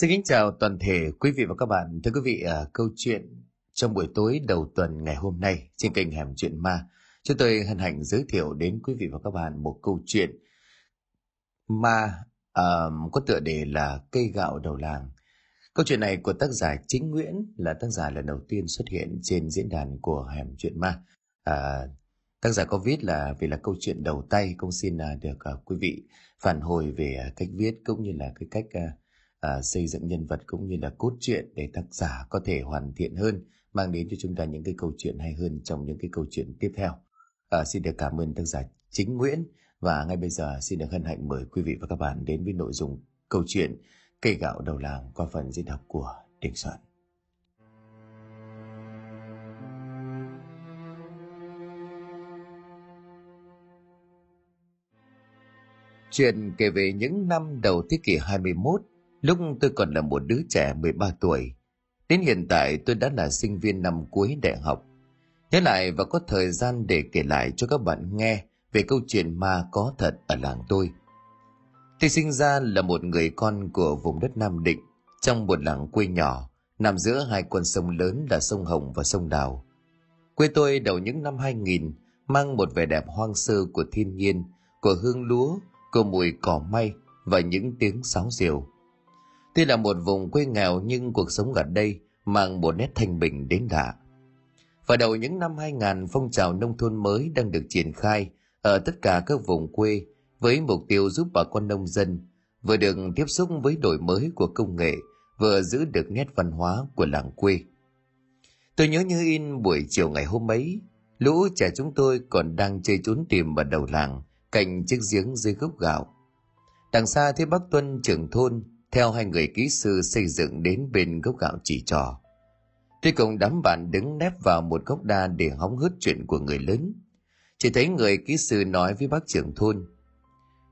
Xin kính chào toàn thể quý vị và các bạn. Thưa quý vị, câu chuyện trong buổi tối đầu tuần ngày hôm nay trên kênh Hẻm Chuyện Ma, chúng tôi hân hạnh giới thiệu đến quý vị và các bạn một câu chuyện ma có tựa đề là Cây Gạo Đầu Làng. Câu chuyện này của tác giả Chính Nguyễn, là tác giả lần đầu tiên xuất hiện trên diễn đàn của Hẻm Chuyện Ma. Tác giả có viết là vì là câu chuyện đầu tay, cũng xin được quý vị phản hồi về cách viết cũng như là cái cách xây dựng nhân vật cũng như là cốt truyện để tác giả có thể hoàn thiện hơn, mang đến cho chúng ta những cái câu chuyện hay hơn trong những cái câu chuyện tiếp theo. Xin được cảm ơn tác giả Chính Nguyễn, và ngay bây giờ xin được hân hạnh mời quý vị và các bạn đến với nội dung câu chuyện Cây Gạo Đầu Làng qua phần diễn đọc của Đình Soạn. Chuyện kể về những năm đầu thế kỷ 21, lúc tôi còn là một đứa trẻ 13 tuổi. Đến hiện tại tôi đã là sinh viên năm cuối đại học. Nhớ lại và có thời gian để kể lại cho các bạn nghe về câu chuyện ma có thật ở làng tôi. Tôi sinh ra là một người con của vùng đất Nam Định, trong một làng quê nhỏ, nằm giữa hai con sông lớn là sông Hồng và sông Đào. Quê tôi đầu những năm 2000 mang một vẻ đẹp hoang sơ của thiên nhiên, của hương lúa, của mùi cỏ may và những tiếng sáo diều. Tuy là một vùng quê nghèo nhưng cuộc sống ở đây mang một nét thanh bình đến lạ. Vào đầu những năm 2000, phong trào nông thôn mới đang được triển khai ở tất cả các vùng quê với mục tiêu giúp bà con nông dân vừa được tiếp xúc với đổi mới của công nghệ, vừa giữ được nét văn hóa của làng quê. Tôi nhớ như in buổi chiều ngày hôm ấy, lũ trẻ chúng tôi còn đang chơi trốn tìm ở đầu làng, cạnh chiếc giếng dưới gốc gạo. Đằng xa thấy bác Tuân, trưởng thôn, theo hai người kỹ sư xây dựng đến bên gốc gạo chỉ trỏ. Tôi cùng đám bạn đứng nép vào một gốc đa để hóng hớt chuyện của người lớn. Chỉ thấy người kỹ sư nói với bác trưởng thôn: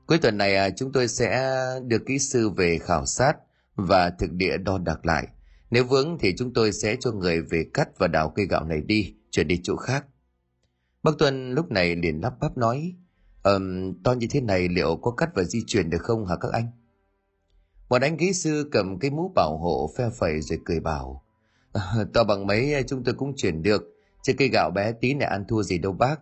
cuối tuần này chúng tôi sẽ được kỹ sư về khảo sát và thực địa đo đạc lại. Nếu vướng thì chúng tôi sẽ cho người về cắt và đào cây gạo này đi, chuyển đi chỗ khác. Bác Tuân lúc này liền lắp bắp nói: to như thế này liệu có cắt và di chuyển được không hả các anh? Bọn anh kỹ sư cầm cái mũ bảo hộ phe phẩy rồi cười bảo: to bằng mấy chúng tôi cũng chuyển được, chứ cây gạo bé tí này ăn thua gì đâu bác.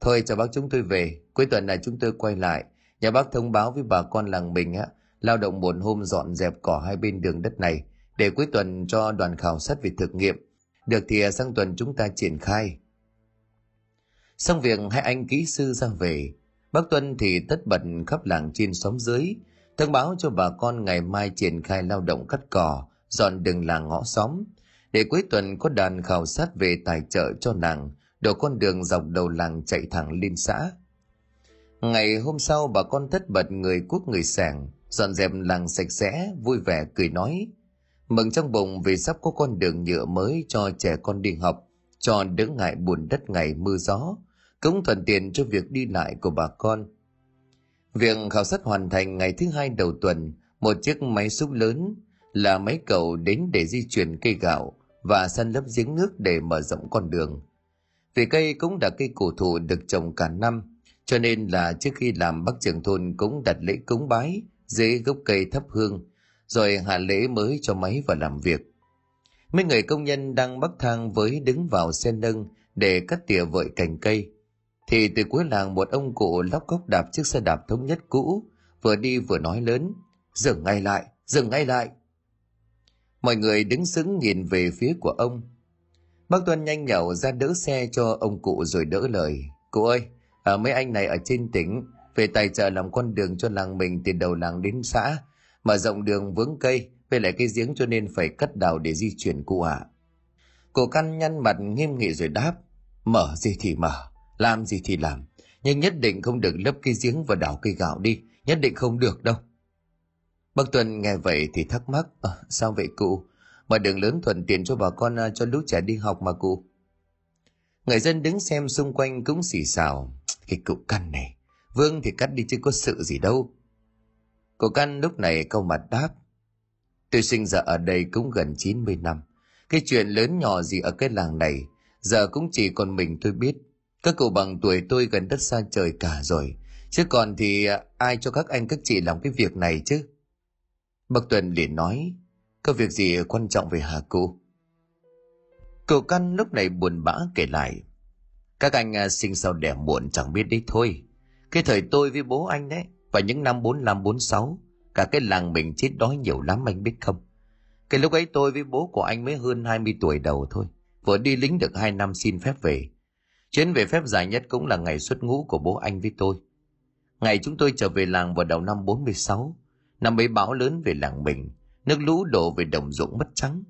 Thôi cho bác chúng tôi về, cuối tuần này chúng tôi quay lại. Nhà bác thông báo với bà con làng mình lao động một hôm dọn dẹp cỏ hai bên đường đất này, để cuối tuần cho đoàn khảo sát về thực nghiệm. Được thì sang tuần chúng ta triển khai. Xong việc hai anh kỹ sư ra về, bác Tuân thì tất bật khắp làng trên xóm dưới, thông báo cho bà con ngày mai triển khai lao động cắt cỏ, dọn đường làng ngõ xóm, để cuối tuần có đoàn khảo sát về tài trợ cho làng, đổ con đường dọc đầu làng chạy thẳng lên xã. Ngày hôm sau bà con tất bật người cuốc người sẻng, dọn dẹp làng sạch sẽ, vui vẻ cười nói. Mừng trong bụng vì sắp có con đường nhựa mới cho trẻ con đi học, cho đỡ ngại bùn đất ngày mưa gió, cũng thuận tiện cho việc đi lại của bà con. Việc khảo sát hoàn thành ngày thứ hai đầu tuần, một chiếc máy xúc lớn là máy cầu đến để di chuyển cây gạo và san lấp giếng nước để mở rộng con đường. Vì cây cũng là cây cổ thụ được trồng cả năm, cho nên là trước khi làm bác trưởng thôn cũng đặt lễ cúng bái dưới gốc cây thắp hương, rồi hạ lễ mới cho máy vào làm việc. Mấy người công nhân đang bắc thang với đứng vào sen nâng để cắt tỉa vợi cành cây, thì từ cuối làng một ông cụ lóc cóc đạp chiếc xe đạp thống nhất cũ, vừa đi vừa nói lớn: dừng ngay lại, dừng ngay lại. Mọi người đứng sững nhìn về phía của ông. Bác Tuân nhanh nhẩu ra đỡ xe cho ông cụ rồi đỡ lời: cụ ơi, mấy anh này ở trên tỉnh về tài trợ làm con đường cho làng mình từ đầu làng đến xã, mà rộng đường vướng cây về lại cây giếng cho nên phải cắt đào để di chuyển cụ ạ. Cụ căn nhăn mặt nghiêm nghị rồi đáp: mở gì thì mở, làm gì thì làm, nhưng nhất định không được lấp cây giếng và đào cây gạo đi, nhất định không được đâu. Bác Tuân nghe vậy thì thắc mắc: sao vậy cụ? Mà đường lớn thuận tiện cho bà con, cho lũ trẻ đi học mà cụ. Người dân đứng xem xung quanh cũng xì xào: cái cụ căn này, vương thì cắt đi chứ có sự gì đâu. Cụ căn lúc này cau mặt đáp: tôi sinh ra ở đây cũng gần 90 năm, cái chuyện lớn nhỏ gì ở cái làng này giờ cũng chỉ còn mình tôi biết. Các cụ bằng tuổi tôi gần đất xa trời cả rồi, chứ còn thì ai cho các anh các chị làm cái việc này chứ? Bác Tuần liền nói: Có việc gì quan trọng về hả cô? Cậu Căn lúc này buồn bã kể lại. Các anh sinh sau đẻ muộn chẳng biết đấy thôi. Cái thời tôi với bố anh đấy, và những năm 45, 46, cả cái làng mình chết đói nhiều lắm anh biết không. Cái lúc ấy tôi với bố của anh mới hơn 20 tuổi đầu thôi, vừa đi lính được 2 năm xin phép về. Chuyến về phép dài nhất cũng là ngày xuất ngũ của bố anh với tôi. Ngày chúng tôi trở về làng vào đầu năm 46, năm ấy bão lớn về làng mình, nước lũ đổ về đồng ruộng mất trắng,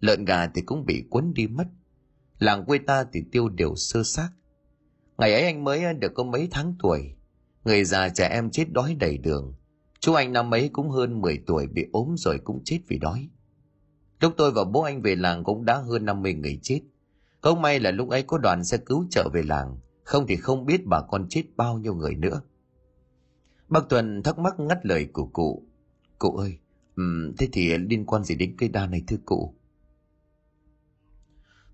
lợn gà thì cũng bị cuốn đi mất. Làng quê ta thì tiêu đều xơ xác. Ngày ấy anh mới được có mấy tháng tuổi, người già trẻ em chết đói đầy đường. Chú anh năm ấy cũng hơn 10 tuổi bị ốm rồi cũng chết vì đói. Lúc tôi và bố anh về làng cũng đã hơn 50 người chết. Không may là lúc ấy có đoàn xe cứu trợ về làng, không thì không biết bà con chết bao nhiêu người nữa. Bác Tuần thắc mắc ngắt lời của cụ. Cụ ơi, thế thì liên quan gì đến cây đa này thưa cụ?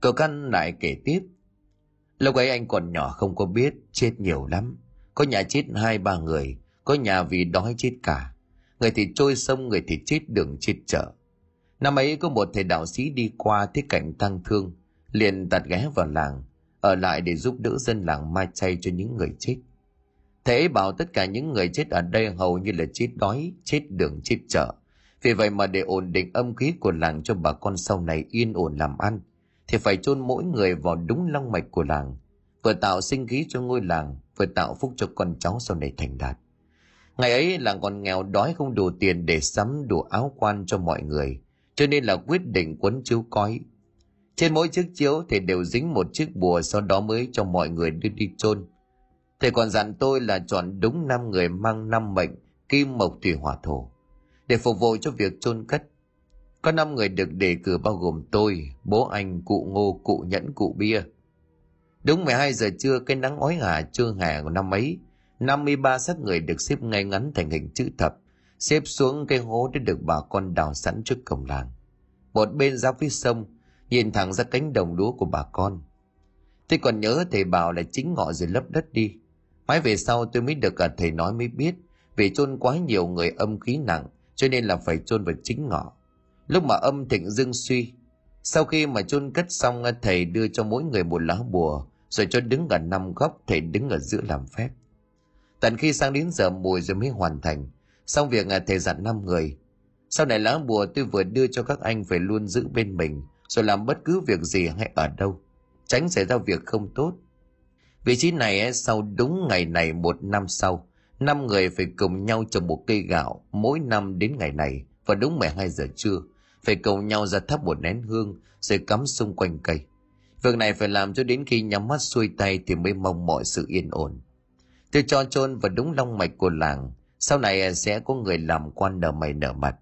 Cậu Căn lại kể tiếp. Lúc ấy anh còn nhỏ không có biết, chết nhiều lắm. Có nhà chết 2-3 người, có nhà vì đói chết cả. Người thì trôi sông, người thì chết đường chết chợ. Năm ấy có một thầy đạo sĩ đi qua thấy cảnh tang thương, liền tạt ghé vào làng, ở lại để giúp đỡ dân làng ma chay cho những người chết. Thầy ấy bảo tất cả những người chết ở đây hầu như là chết đói, chết đường chết chợ. Vì vậy mà để ổn định âm khí của làng cho bà con sau này yên ổn làm ăn, thì phải chôn mỗi người vào đúng long mạch của làng, vừa tạo sinh khí cho ngôi làng, vừa tạo phúc cho con cháu sau này thành đạt. Ngày ấy làng còn nghèo đói không đủ tiền để sắm đủ áo quan cho mọi người, cho nên là quyết định quấn chiếu cói. Trên mỗi chiếc chiếu thì đều dính một chiếc bùa, sau đó mới cho mọi người đưa đi chôn. Thầy còn dặn tôi là chọn đúng 5 người mang 5 mệnh kim mộc thủy hỏa thổ để phục vụ cho việc chôn cất. Có 5 người được đề cử bao gồm tôi, bố anh, cụ Ngô, cụ Nhẫn, cụ Bia. Đúng 12 giờ trưa, cái nắng ói ả trưa hè của năm ấy, 53 xác người được xếp ngay ngắn thành hình chữ thập, xếp xuống cây hố đã được bà con đào sẵn trước cổng làng. Một bên giáp với sông, nhìn thẳng ra cánh đồng lúa của bà con. Tôi còn nhớ thầy bảo là chính ngọ rồi lấp đất đi. Mãi về sau tôi mới được thầy nói mới biết, vì chôn quá nhiều người âm khí nặng, cho nên là phải chôn vào chính ngọ, lúc mà âm thịnh dương suy. Sau khi mà chôn cất xong, thầy đưa cho mỗi người một lá bùa, rồi cho đứng ở 5 góc, thầy đứng ở giữa làm phép. Tận khi sang đến giờ mùi rồi mới hoàn thành xong việc thầy dặn 5 người. Sau này lá bùa tôi vừa đưa cho các anh phải luôn giữ bên mình, rồi làm bất cứ việc gì hay ở đâu, tránh xảy ra việc không tốt. Vị trí này sau đúng ngày này 1 năm sau, 5 người phải cùng nhau trồng một cây gạo mỗi năm đến ngày này, và đúng 12 giờ trưa phải cùng nhau ra thắp một nén hương rồi cắm xung quanh cây. Việc này phải làm cho đến khi nhắm mắt xuôi tay thì mới mong mọi sự yên ổn. Tôi cho chôn vào đúng long mạch của làng, sau này sẽ có người làm quan nở mày nở mặt.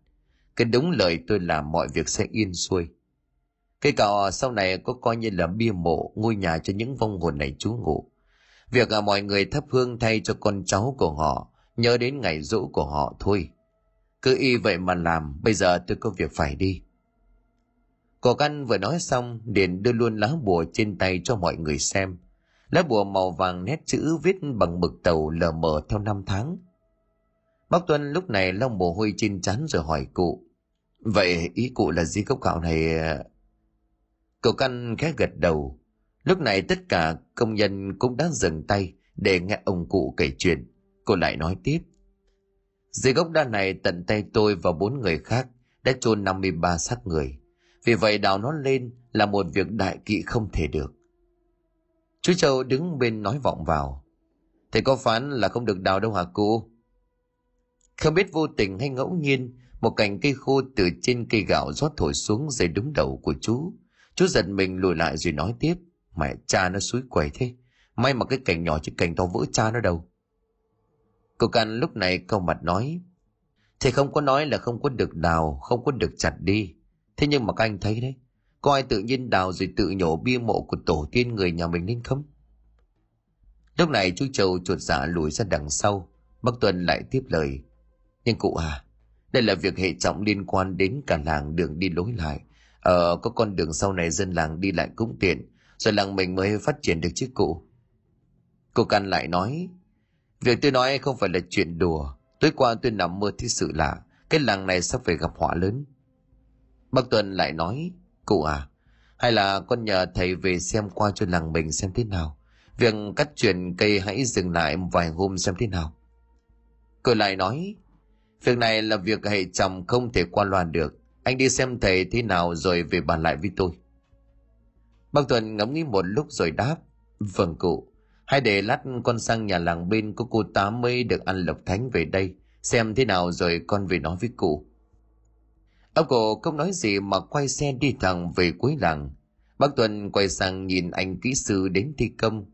Cứ đúng lời tôi làm mọi việc sẽ yên xuôi. Cây cầu sau này có coi như là bia mộ, ngôi nhà cho những vong hồn này trú ngụ. Việc mọi người thắp hương thay cho con cháu của họ, nhớ đến ngày giỗ của họ thôi. Cứ y vậy mà làm, bây giờ tôi có việc phải đi. Cậu Căn vừa nói xong, liền đưa luôn lá bùa trên tay cho mọi người xem. Lá bùa màu vàng nét chữ viết bằng mực tàu lờ mờ theo năm tháng. Bác Tuân lúc này lau mồ hôi trên trán rồi hỏi cụ. Vậy ý cụ là gì cốc gạo này? Cậu Căn khẽ gật đầu. Lúc này tất cả công nhân cũng đã dừng tay để nghe ông cụ kể chuyện. Cô lại nói tiếp. Dưới gốc đa này tận tay tôi và 4 người khác đã chôn 53 xác người. Vì vậy đào nó lên là một việc đại kỵ không thể được. Chú Châu đứng bên nói vọng vào. Thầy có phán là không được đào đâu hả cô? Không biết vô tình hay ngẫu nhiên, một cành cây khô từ trên cây gạo rót thổi xuống dưới đúng đầu của chú. Chú giật mình lùi lại rồi nói tiếp. Mẹ cha nó xúi quẩy thế. May mà cái cành nhỏ chứ cành to vỡ cha nó đâu. Cậu Căn lúc này cau mặt nói. Thầy không có nói là không có được đào, không có được chặt đi. Thế nhưng mà các anh thấy đấy, có ai tự nhiên đào rồi tự nhổ bia mộ của tổ tiên người nhà mình lên không? Lúc này chú Châu chuột dạ lùi ra đằng sau. Bác Tuần lại tiếp lời. Nhưng cụ à, đây là việc hệ trọng liên quan đến cả làng đường đi lối lại. Có con đường sau này dân làng đi lại cũng tiện, rồi làng mình mới phát triển được chứ cụ. Cậu Căn lại nói. Việc tôi nói không phải là chuyện đùa. Tối qua tôi nằm mơ thấy sự lạ, cái làng này sắp phải gặp họa lớn. Bác Tuần lại nói, cụ à, hay là con nhờ thầy về xem qua cho làng mình xem thế nào. Việc cắt chuyển cây hãy dừng lại vài hôm xem thế nào. Cụ lại nói, việc này là việc hệ trọng không thể qua loa được. Anh đi xem thầy thế nào rồi về bàn lại với tôi. Bác Tuần ngẫm nghĩ một lúc rồi đáp, vâng cụ, hãy để lát con sang nhà làng bên của cô Tám mới được ăn lộc thánh về đây. Xem thế nào rồi con về nói với cụ. Ông cụ không nói gì mà quay xe đi thẳng về cuối làng. Bác Tuần quay sang nhìn anh kỹ sư đến thi công.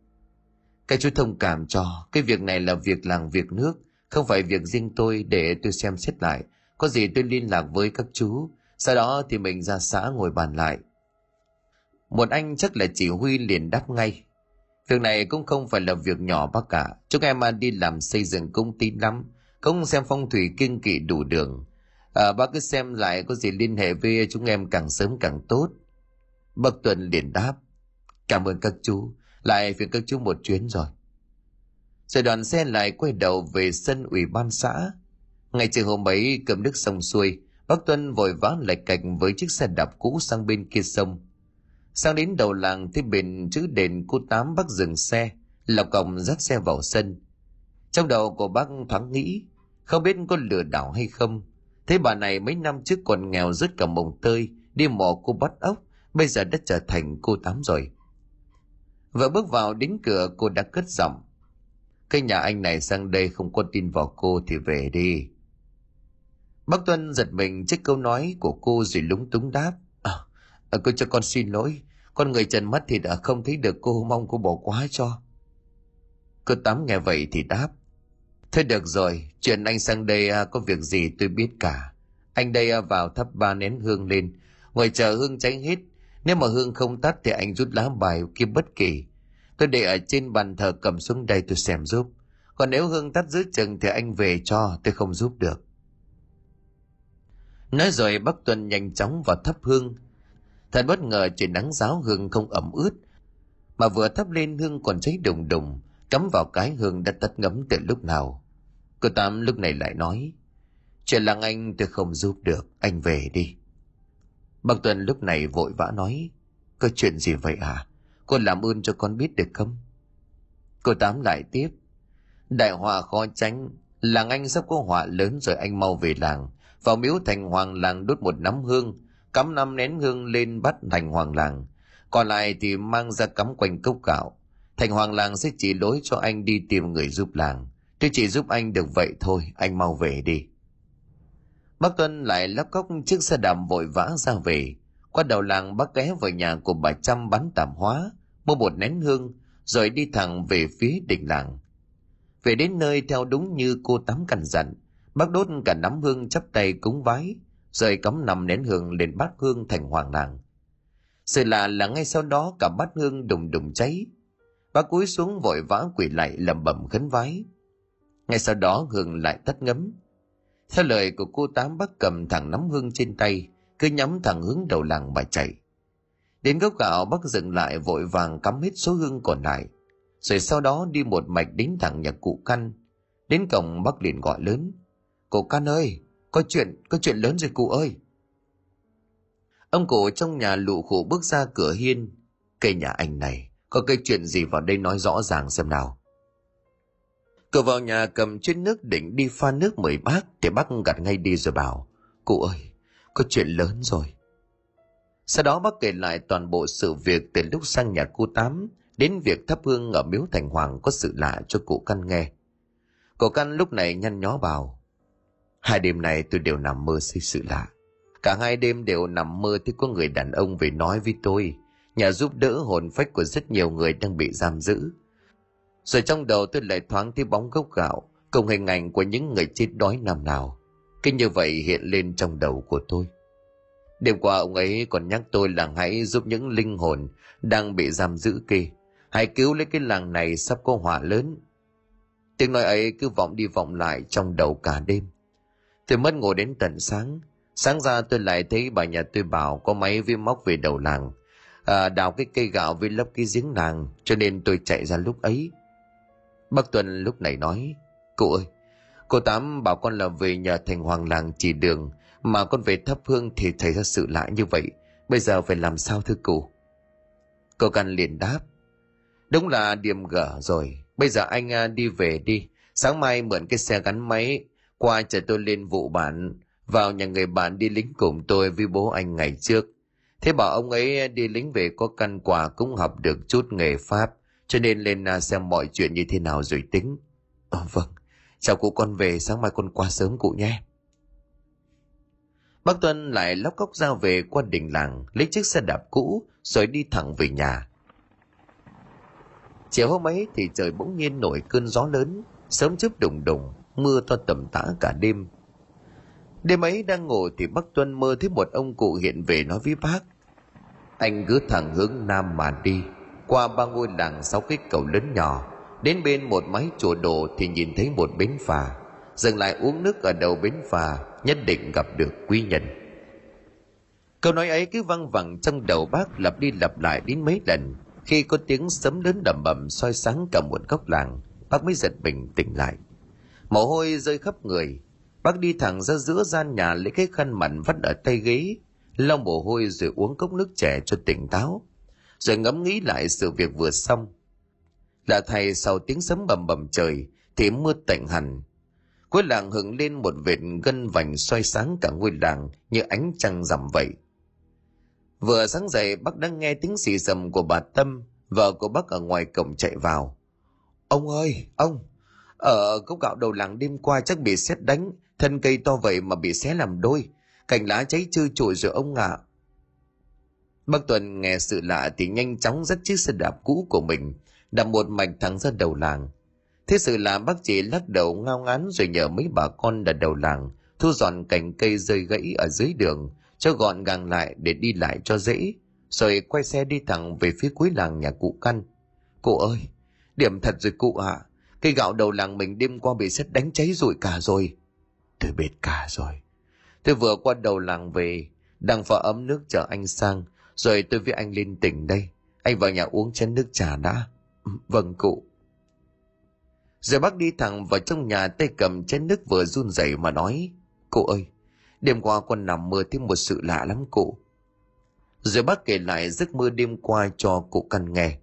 Các chú thông cảm cho, cái việc này là việc làng việc nước, không phải việc riêng tôi, để tôi xem xét lại. Có gì tôi liên lạc với các chú, sau đó thì mình ra xã ngồi bàn lại. Một anh chắc là chỉ huy liền đáp ngay. Việc này cũng không phải là việc nhỏ bác cả. Chúng em đi làm xây dựng công ty lắm, không xem phong thủy kiêng kỵ đủ đường. Bác cứ xem lại, có gì liên hệ với chúng em càng sớm càng tốt. Bác Tuần liền đáp, cảm ơn các chú, lại phiền các chú một chuyến rồi. Rồi đoàn xe lại quay đầu về sân ủy ban xã. Ngày chiều hôm ấy cơm nước xong xuôi, bác Tuần vội vã lạch cạch với chiếc xe đạp cũ sang bên kia sông. Sang đến đầu làng thì bên chữ đền cô Tám, bác dừng xe, lọc còng dắt xe vào sân. Trong đầu của bác thoáng nghĩ, không biết có lừa đảo hay không. Thế bà này mấy năm trước còn nghèo rứt cả mồng tơi, đi mò cô bắt ốc, bây giờ đã trở thành cô Tám rồi. Vợ bước vào đến cửa, cô đã cất giọng, cái nhà anh này sang đây không có tin vào cô thì về đi. Bác Tuân giật mình trước câu nói của cô rồi lúng túng đáp, cô cho con xin lỗi, con người trần mắt thì đã không thấy được cô, mong cô bỏ quá cho. Cô Tám nghe vậy thì đáp, thế được rồi, chuyện anh sang đây có việc gì tôi biết cả. Anh đây vào thắp 3 nén hương lên, ngồi chờ hương cháy hết. Nếu mà hương không tắt thì anh rút lá bài kia bất kỳ. Tôi để ở trên bàn thờ, cầm xuống đây tôi xem giúp. Còn nếu hương tắt giữa chừng thì anh về cho, tôi không giúp được. Nói rồi bác Tuần nhanh chóng vào thắp hương. Thật bất ngờ, chuyện nắng giáo hương không ẩm ướt, mà vừa thắp lên hương còn cháy đùng đùng. Cắm vào cái hương đã tắt ngấm từ lúc nào. Cô Tám lúc này lại nói, chuyện làng anh tôi không giúp được, anh về đi. Bác Tuần lúc này vội vã nói, có chuyện gì vậy à? Cô làm ơn cho con biết được không? Cô Tám lại tiếp, đại họa khó tránh, làng anh sắp có họa lớn rồi, anh mau về làng, vào miếu thành hoàng làng đốt một nắm hương, cắm 5 nén hương lên bắt thành hoàng làng, còn lại thì mang ra cắm quanh cốc gạo. Thành hoàng làng sẽ chỉ lối cho anh đi tìm người giúp làng. Tôi chỉ giúp anh được vậy thôi, anh mau về đi. Bác Tuân lại lắp cốc chiếc xe đạp vội vã ra về. Qua đầu làng bác ghé vào nhà của bà Trăm bán tạp hóa, mua 1 nén hương, rồi đi thẳng về phía đỉnh làng. Về đến nơi theo đúng như cô Tám căn dặn, bác đốt cả nắm hương chắp tay cúng vái, rồi cắm 5 nén hương lên bát hương thành hoàng làng. Sự lạ là ngay sau đó cả bát hương đùng đùng cháy. Bác cúi xuống vội vã quỳ lại lẩm bẩm khấn vái. Ngay sau đó hương lại tắt ngấm. Theo lời của cô Tám, bác cầm thẳng nắm hương trên tay, cứ nhắm thẳng hướng đầu làng mà chạy. Đến gốc gạo bác dừng lại, vội vàng cắm hết số hương còn lại, rồi sau đó đi một mạch đến thẳng nhà cụ Căn. Đến cổng bác liền gọi lớn, cụ Căn ơi, có chuyện lớn rồi cụ ơi. Ông cụ trong nhà lụ khụ bước ra cửa hiên, cây nhà anh này có cái chuyện gì vào đây nói rõ ràng xem nào. Cửa vào nhà cầm chiếc nước định đi pha nước mời bác, thì bác gạt ngay đi rồi bảo, cụ ơi, có chuyện lớn rồi. Sau đó bác kể lại toàn bộ sự việc từ lúc sang nhà cô Tám đến việc thắp hương ở miếu thành hoàng có sự lạ cho cụ Căn nghe. Cụ Căn lúc này nhăn nhó bảo, 2 đêm này tôi đều nằm mơ thấy sự lạ. Cả 2 đêm đều nằm mơ thấy có người đàn ông về nói với tôi, nhà giúp đỡ hồn phách của rất nhiều người đang bị giam giữ. Rồi trong đầu tôi lại thoáng thấy bóng gốc gạo cùng hình ảnh của những người chết đói năm nào. Cái như vậy hiện lên trong đầu của tôi. Đêm qua ông ấy còn nhắc tôi là hãy giúp những linh hồn đang bị giam giữ kia, hãy cứu lấy cái làng này sắp có họa lớn. Tiếng nói ấy cứ vọng đi vọng lại trong đầu cả đêm. Tôi mất ngủ đến tận sáng. Sáng ra tôi lại thấy bà nhà tôi bảo có máy với móc về đầu làng, đào cái cây gạo với lấp cái giếng nàng, cho nên tôi chạy ra lúc ấy. Bác Tuần lúc này nói, cụ ơi, cô Tám bảo con là về nhà thành hoàng làng chỉ đường, Mà con về thắp hương thì thấy ra sự lạ như vậy, bây giờ phải làm sao thưa cụ? Cô Căn liền đáp, đúng là điểm gở rồi, bây giờ anh đi về đi, sáng mai mượn cái xe gắn máy qua chở tôi lên vụ bản, vào nhà người bạn đi lính cùng tôi với bố anh ngày trước. Thế bảo ông ấy đi lính về có căn quà cũng học được chút nghề Pháp, cho nên lên xem mọi chuyện như thế nào rồi tính. Vâng, chào cụ, con về, sáng mai con qua sớm cụ nhé. Bác Tuân lại lóc cóc ra về qua đình làng, lấy chiếc xe đạp cũ rồi đi thẳng về nhà. Chiều hôm ấy thì trời bỗng nhiên nổi cơn gió lớn, sớm chớp đùng đùng, mưa to tầm tã cả đêm. Đêm ấy đang ngủ thì bác Tuân mơ thấy một ông cụ hiện về nói với bác. Anh cứ thẳng hướng nam mà đi, qua 3 ngôi làng 6 cái cầu lớn nhỏ, đến bên một mái chùa đồ thì nhìn thấy một bến phà. Dừng lại uống nước ở đầu bến phà, nhất định gặp được quý nhân. Câu nói ấy cứ văng vẳng trong đầu bác lặp đi lặp lại đến mấy lần. Khi có tiếng sấm lớn đầm bầm soi sáng cả một góc làng, bác mới giật mình tỉnh lại. Mồ hôi rơi khắp người, bác đi thẳng ra giữa gian nhà lấy cái khăn mặn vắt ở tay ghế, lau mồ hôi rồi uống cốc nước chè cho tỉnh táo, rồi ngẫm nghĩ lại sự việc vừa xong. Lạ thay, sau tiếng sấm bầm bầm trời thì mưa tạnh hẳn. Cuối làng hửng lên một vệt gân vành soi sáng cả ngôi làng như ánh trăng rằm vậy. Vừa sáng dậy, bác đang nghe tiếng xì xầm của bà Tâm, vợ của bác ở ngoài cổng chạy vào. Ông ơi, ông, ở gốc gạo đầu làng đêm qua chắc bị sét đánh, thân cây to vậy mà bị xé làm đôi, cành lá cháy trơ trụi rồi ông ạ. Bác Tuần nghe sự lạ thì nhanh chóng dắt chiếc xe đạp cũ của mình, đạp một mạch thẳng ra đầu làng. Thế sự là bác chỉ lắc đầu ngao ngán rồi nhờ mấy bà con đặt đầu làng thu dọn cành cây rơi gãy ở dưới đường cho gọn gàng lại để đi lại cho dễ, rồi quay xe đi thẳng về phía cuối làng nhà cụ Căn. Cụ ơi, điểm thật rồi cụ ạ, cây gạo đầu làng mình đêm qua bị sét đánh cháy rụi cả rồi. Tôi biết cả rồi, tôi vừa qua đầu làng về, đang pha ấm nước chờ anh sang, rồi tôi với anh lên tỉnh đây, anh vào nhà uống chén nước trà đã. Vâng cụ. Rồi bác đi thẳng vào trong nhà, tay cầm chén nước vừa run rẩy mà nói, cụ ơi, đêm qua con nằm mơ thấy một sự lạ lắm cụ. Rồi bác kể lại giấc mơ đêm qua cho cụ Căn nghe.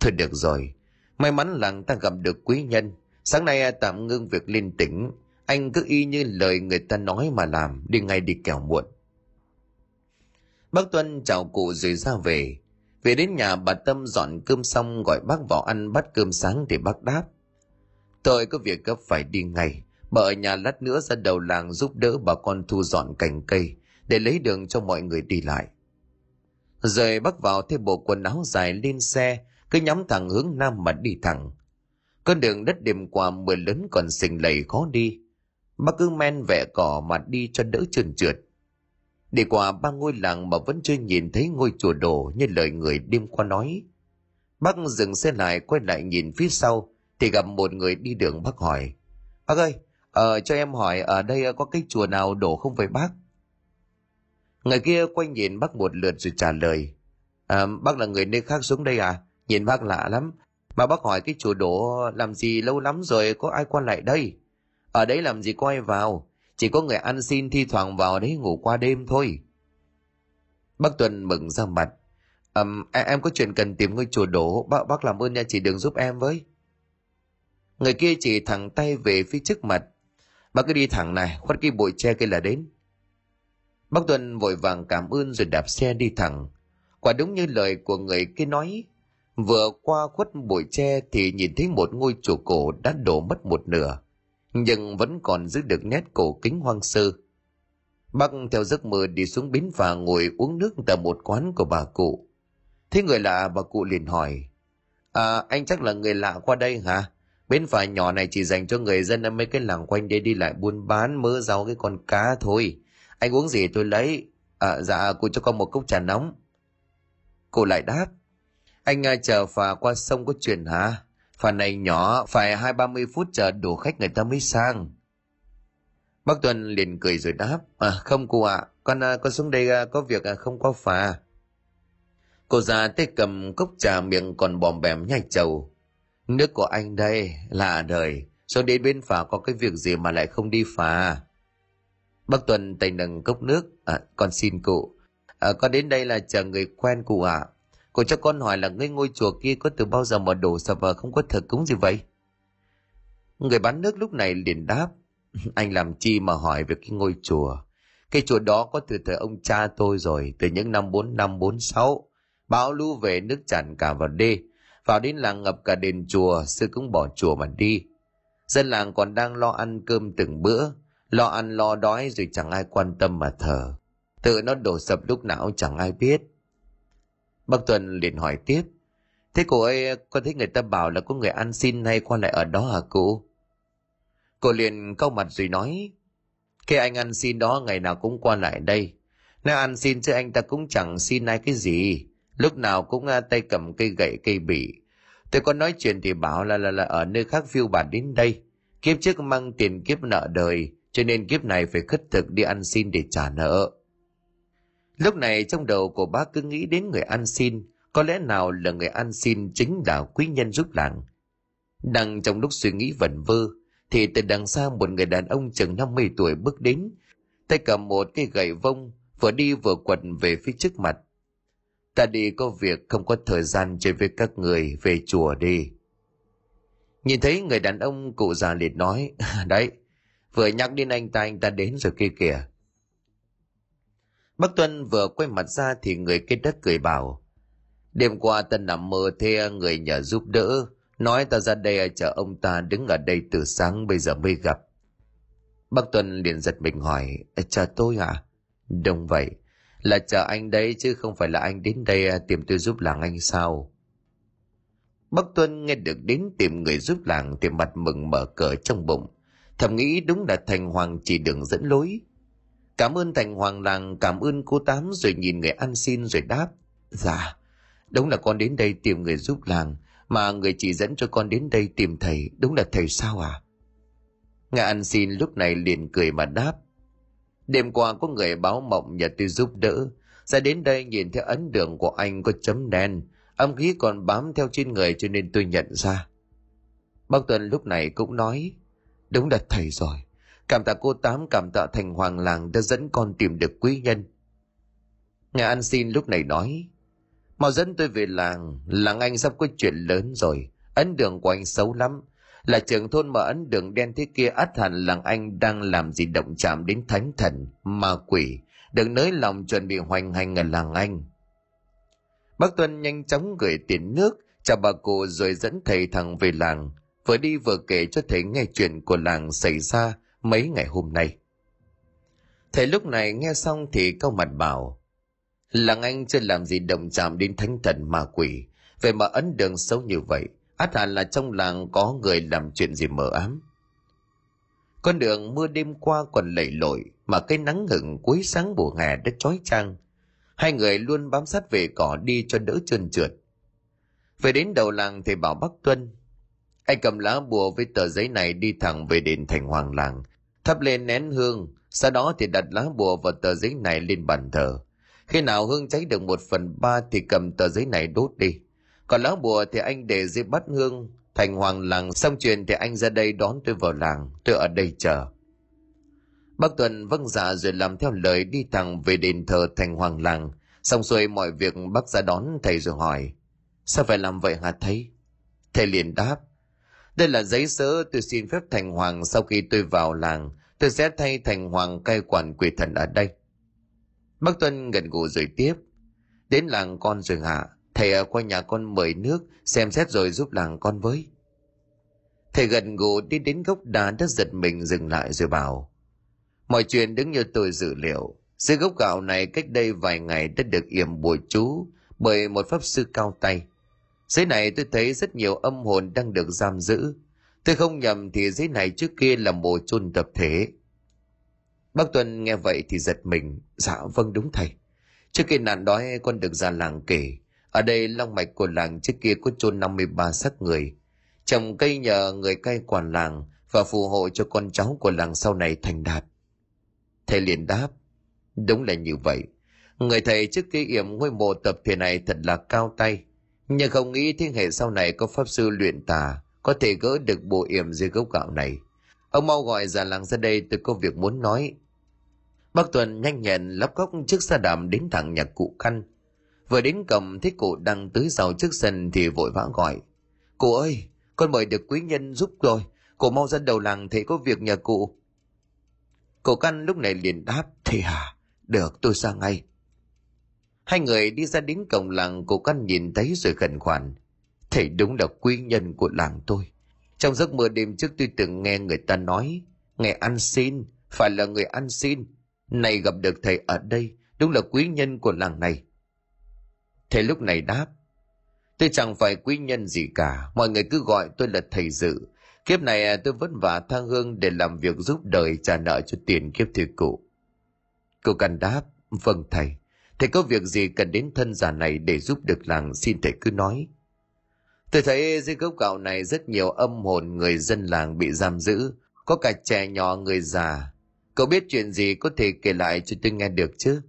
Thôi được rồi, may mắn làng ta gặp được quý nhân, sáng nay tạm ngưng việc lên tỉnh, anh cứ y như lời người ta nói mà làm, đi ngay đi kẻo muộn. Bác Tuân chào cụ rồi ra về. Về đến nhà, bà Tâm dọn cơm xong gọi bác vào ăn bát cơm sáng thì bác đáp, tôi có việc gấp phải đi ngay, bà ở nhà lát nữa ra đầu làng giúp đỡ bà con thu dọn cành cây để lấy đường cho mọi người đi lại. Rồi bác vào thay bộ quần áo dài lên xe, cứ nhắm thẳng hướng nam mà đi thẳng. Con đường đất đêm qua mưa lớn còn sình lầy khó đi, bác cứ men vẹ cỏ mà đi cho đỡ trơn trượt. Đi qua 3 ngôi làng mà vẫn chưa nhìn thấy ngôi chùa đồ như lời người đêm qua nói. Bác dừng xe lại, quay lại nhìn phía sau thì gặp một người đi đường. Bác hỏi, bác ơi, cho em hỏi ở đây có cái chùa nào đổ không vậy bác? Người kia quay nhìn bác một lượt rồi trả lời, bác là người nơi khác xuống đây à? Nhìn bác lạ lắm, mà bác hỏi cái chùa đổ làm gì, lâu lắm rồi có ai qua lại đây? Ở đấy làm gì có ai vào, chỉ có người ăn xin thi thoảng vào đấy ngủ qua đêm thôi. Bác Tuần mừng ra mặt, em có chuyện cần tìm ngôi chùa đổ, bác làm ơn nha, chỉ đường giúp em với. Người kia chỉ thẳng tay về phía trước mặt, bác cứ đi thẳng này, khuất cái bụi tre kia là đến. Bác Tuần vội vàng cảm ơn rồi đạp xe đi thẳng. Quả đúng như lời của người kia nói, vừa qua khuất bụi tre thì nhìn thấy một ngôi chùa cổ đã đổ mất một nửa, nhưng vẫn còn giữ được nét cổ kính hoang sơ. Bác theo giấc mơ đi xuống bến phà ngồi uống nước tại một quán của bà cụ. Thấy người lạ, bà cụ liền hỏi, anh chắc là người lạ qua đây hả? Bến phà nhỏ này chỉ dành cho người dân ở mấy cái làng quanh đây đi lại buôn bán mớ rau cái con cá thôi. Anh uống gì tôi lấy. Dạ cô cho con một cốc trà nóng. Cô lại đáp, anh chờ phà qua sông có chuyện hả? Phà này nhỏ, phải 20-30 phút chờ đủ khách người ta mới sang. Bác Tuần liền cười rồi đáp, không cô ạ, con xuống đây có việc không qua phà. Cô già tay cầm cốc trà, miệng còn bòm bèm nhai trầu. Nước của anh đây, lạ đời, sao đến bên phà có cái việc gì mà lại không đi phà? Bác Tuần tay nâng cốc nước. Con xin cụ. Con đến đây là chờ người quen cụ ạ. Cụ cho con hỏi là ngôi chùa kia có từ bao giờ mà đổ sập và không có thờ cúng gì vậy? Người bán nước lúc này liền đáp. Anh làm chi mà hỏi về cái ngôi chùa? Cái chùa đó có từ thời ông cha tôi rồi, từ những năm 45, 46. Bão lũ về nước tràn cả vào đê, vào đến làng ngập cả đền chùa, sư cũng bỏ chùa mà đi. Dân làng còn đang lo ăn cơm từng bữa, lo ăn lo đói rồi chẳng ai quan tâm mà thờ. Tự nó đổ sập lúc nào chẳng ai biết. Bác Tuần liền hỏi tiếp. Thế cô ơi, con thấy người ta bảo là có người ăn xin hay qua lại ở đó hả cụ? Cô liền cau mặt rồi nói. Cái anh ăn xin đó ngày nào cũng qua lại đây. Nó ăn xin chứ anh ta cũng chẳng xin ai cái gì. Lúc nào cũng tay cầm cây gậy cây bỉ. Tôi có nói chuyện thì bảo là ở nơi khác phiêu bạt đến đây. Kiếp trước mang tiền kiếp nợ đời, cho nên kiếp này phải khất thực đi ăn xin để trả nợ. Lúc này trong đầu của bác cứ nghĩ đến người ăn xin. Có lẽ nào là người ăn xin chính là quý nhân giúp làng. Đang trong lúc suy nghĩ vẩn vơ, thì từ đằng xa một người đàn ông chừng 50 tuổi bước đến, tay cầm một cái gậy vông, vừa đi vừa quật về phía trước mặt. Ta đi có việc, không có thời gian chơi với các người, về chùa đi. Nhìn thấy người đàn ông, cụ già liền nói, đấy, vừa nhắc đến anh ta đến rồi kia kìa. Bác Tuân vừa quay mặt ra thì người kia đất cười bảo, đêm qua ta nằm mơ thế người nhờ giúp đỡ, nói ta ra đây chờ ông ta đứng ở đây từ sáng bây giờ mới gặp. Bác Tuân liền giật mình hỏi, chờ tôi à? Đúng vậy, là chờ anh đấy chứ không phải là anh đến đây tìm tôi giúp làng anh sao? Bác Tuân nghe được đến tìm người giúp làng thì mặt mừng mở cờ trong bụng, thầm nghĩ đúng là Thành Hoàng chỉ đường dẫn lối. Cảm ơn Thành Hoàng làng, cảm ơn cô Tám, rồi nhìn người ăn xin rồi đáp, dạ, đúng là con đến đây tìm người giúp làng, mà người chỉ dẫn cho con đến đây tìm thầy, đúng là thầy sao à? Ngài ăn xin lúc này liền cười mà đáp, đêm qua có người báo mộng nhờ tôi giúp đỡ, ra đến đây nhìn thấy ấn đường của anh có chấm đen, âm khí còn bám theo trên người cho nên tôi nhận ra. Bác Tuần lúc này cũng nói, đúng là thầy rồi, cảm tạ cô Tám, cảm tạ Thành Hoàng làng đã dẫn con tìm được quý nhân. Ngài ăn xin lúc này nói, mau dẫn tôi về làng, làng anh sắp có chuyện lớn rồi, ấn đường của anh xấu lắm, là trưởng thôn mà ấn đường đen thế kia ắt hẳn làng anh đang làm gì động chạm đến thánh thần, ma quỷ, đừng nới lòng chuẩn bị hoành hành ở làng anh. Bác Tuân nhanh chóng gửi tiền nước, chào bà cụ rồi dẫn thầy thằng về làng, vừa đi vừa kể cho thầy nghe chuyện của làng xảy ra mấy ngày hôm nay. Thầy lúc này nghe xong thì cau mặt bảo, làng anh chưa làm gì động chạm đến thánh thần ma quỷ, vậy mà ấn đường xấu như vậy, ắt hẳn là trong làng có người làm chuyện gì mờ ám. Con đường mưa đêm qua còn lầy lội, mà cái nắng hửng cuối sáng mùa hè đã chói chang. Hai người luôn bám sát về cỏ đi cho đỡ trơn trượt. Về đến đầu làng thì bảo Bác Tuân, anh cầm lá bùa với tờ giấy này đi thẳng về đền Thành Hoàng làng, thắp lên nén hương, sau đó thì đặt lá bùa và tờ giấy này lên bàn thờ. Khi nào hương cháy được 1/3 thì cầm tờ giấy này đốt đi. Còn lá bùa thì anh để dưới bát hương Thành Hoàng làng, xong chuyện thì anh ra đây đón tôi vào làng, tôi ở đây chờ. Bác Tuần vâng dạ rồi làm theo lời đi thẳng về đền thờ Thành Hoàng làng. Xong xuôi mọi việc, bác ra đón thầy rồi hỏi, sao phải làm vậy hả thầy? Thầy liền đáp, đây là giấy sớ tôi xin phép Thành Hoàng, sau khi tôi vào làng tôi sẽ thay Thành Hoàng cai quản quỷ thần ở đây. Bác Tuân gật gù rồi tiếp, đến làng con rồi hả? Thầy qua nhà con mời nước, xem xét rồi giúp làng con với. Thầy gật gù đi đến gốc đá đất giật mình dừng lại rồi bảo, mọi chuyện đứng như tôi dự liệu, dưới gốc gạo này cách đây vài ngày đã được yểm bùa chú bởi một pháp sư cao tay. Dưới này tôi thấy rất nhiều âm hồn đang được giam giữ. Tôi không nhầm thì dưới này trước kia là mộ chôn tập thể. Bác Tuân nghe vậy thì giật mình, dạ vâng đúng thầy. Trước kia nạn đói con được già làng kể, ở đây long mạch của làng trước kia có chôn 53 xác người, trồng cây nhờ người cai quản làng và phù hộ cho con cháu của làng sau này thành đạt. Thầy liền đáp, đúng là như vậy. Người thầy trước kia yểm ngôi mộ tập thể này thật là cao tay, nhưng không nghĩ thế hệ sau này có pháp sư luyện tà có thể gỡ được bộ yểm dưới gốc gạo này. Ông mau gọi già làng ra đây, tôi có việc muốn nói. Bác Tuần nhanh nhẹn lóc cốc chiếc xe đạp đến thẳng nhà cụ Căn. Vừa đến cổng thấy cụ đang tưới rau trước sân thì vội vã gọi: "Cụ ơi, con mời được quý nhân giúp rồi, cụ mau ra đầu làng, thầy có việc nhà cụ." Cụ Căn lúc này liền đáp: "Thầy à, được, tôi ra ngay." Hai người đi ra đến cổng làng, cụ Căn nhìn thấy rồi khẩn khoản: "Thầy đúng là quý nhân của làng tôi. Trong giấc mơ đêm trước tôi từng nghe người ta nói, ngày ăn xin, phải là người ăn xin. Này gặp được thầy ở đây, đúng là quý nhân của làng này." Thầy lúc này đáp: "Tôi chẳng phải quý nhân gì cả, mọi người cứ gọi tôi là thầy Dự. Kiếp này tôi vất vả tha hương để làm việc giúp đời, trả nợ cho tiền kiếp thầy cụ." Cụ Căn đáp: "Vâng thầy, thầy có việc gì cần đến thân già này để giúp được làng, xin thầy cứ nói." Tôi thấy dưới gốc gạo này rất nhiều âm hồn người dân làng bị giam giữ, có cả trẻ nhỏ người già. Cậu biết chuyện gì có thể kể lại cho tôi nghe được chứ?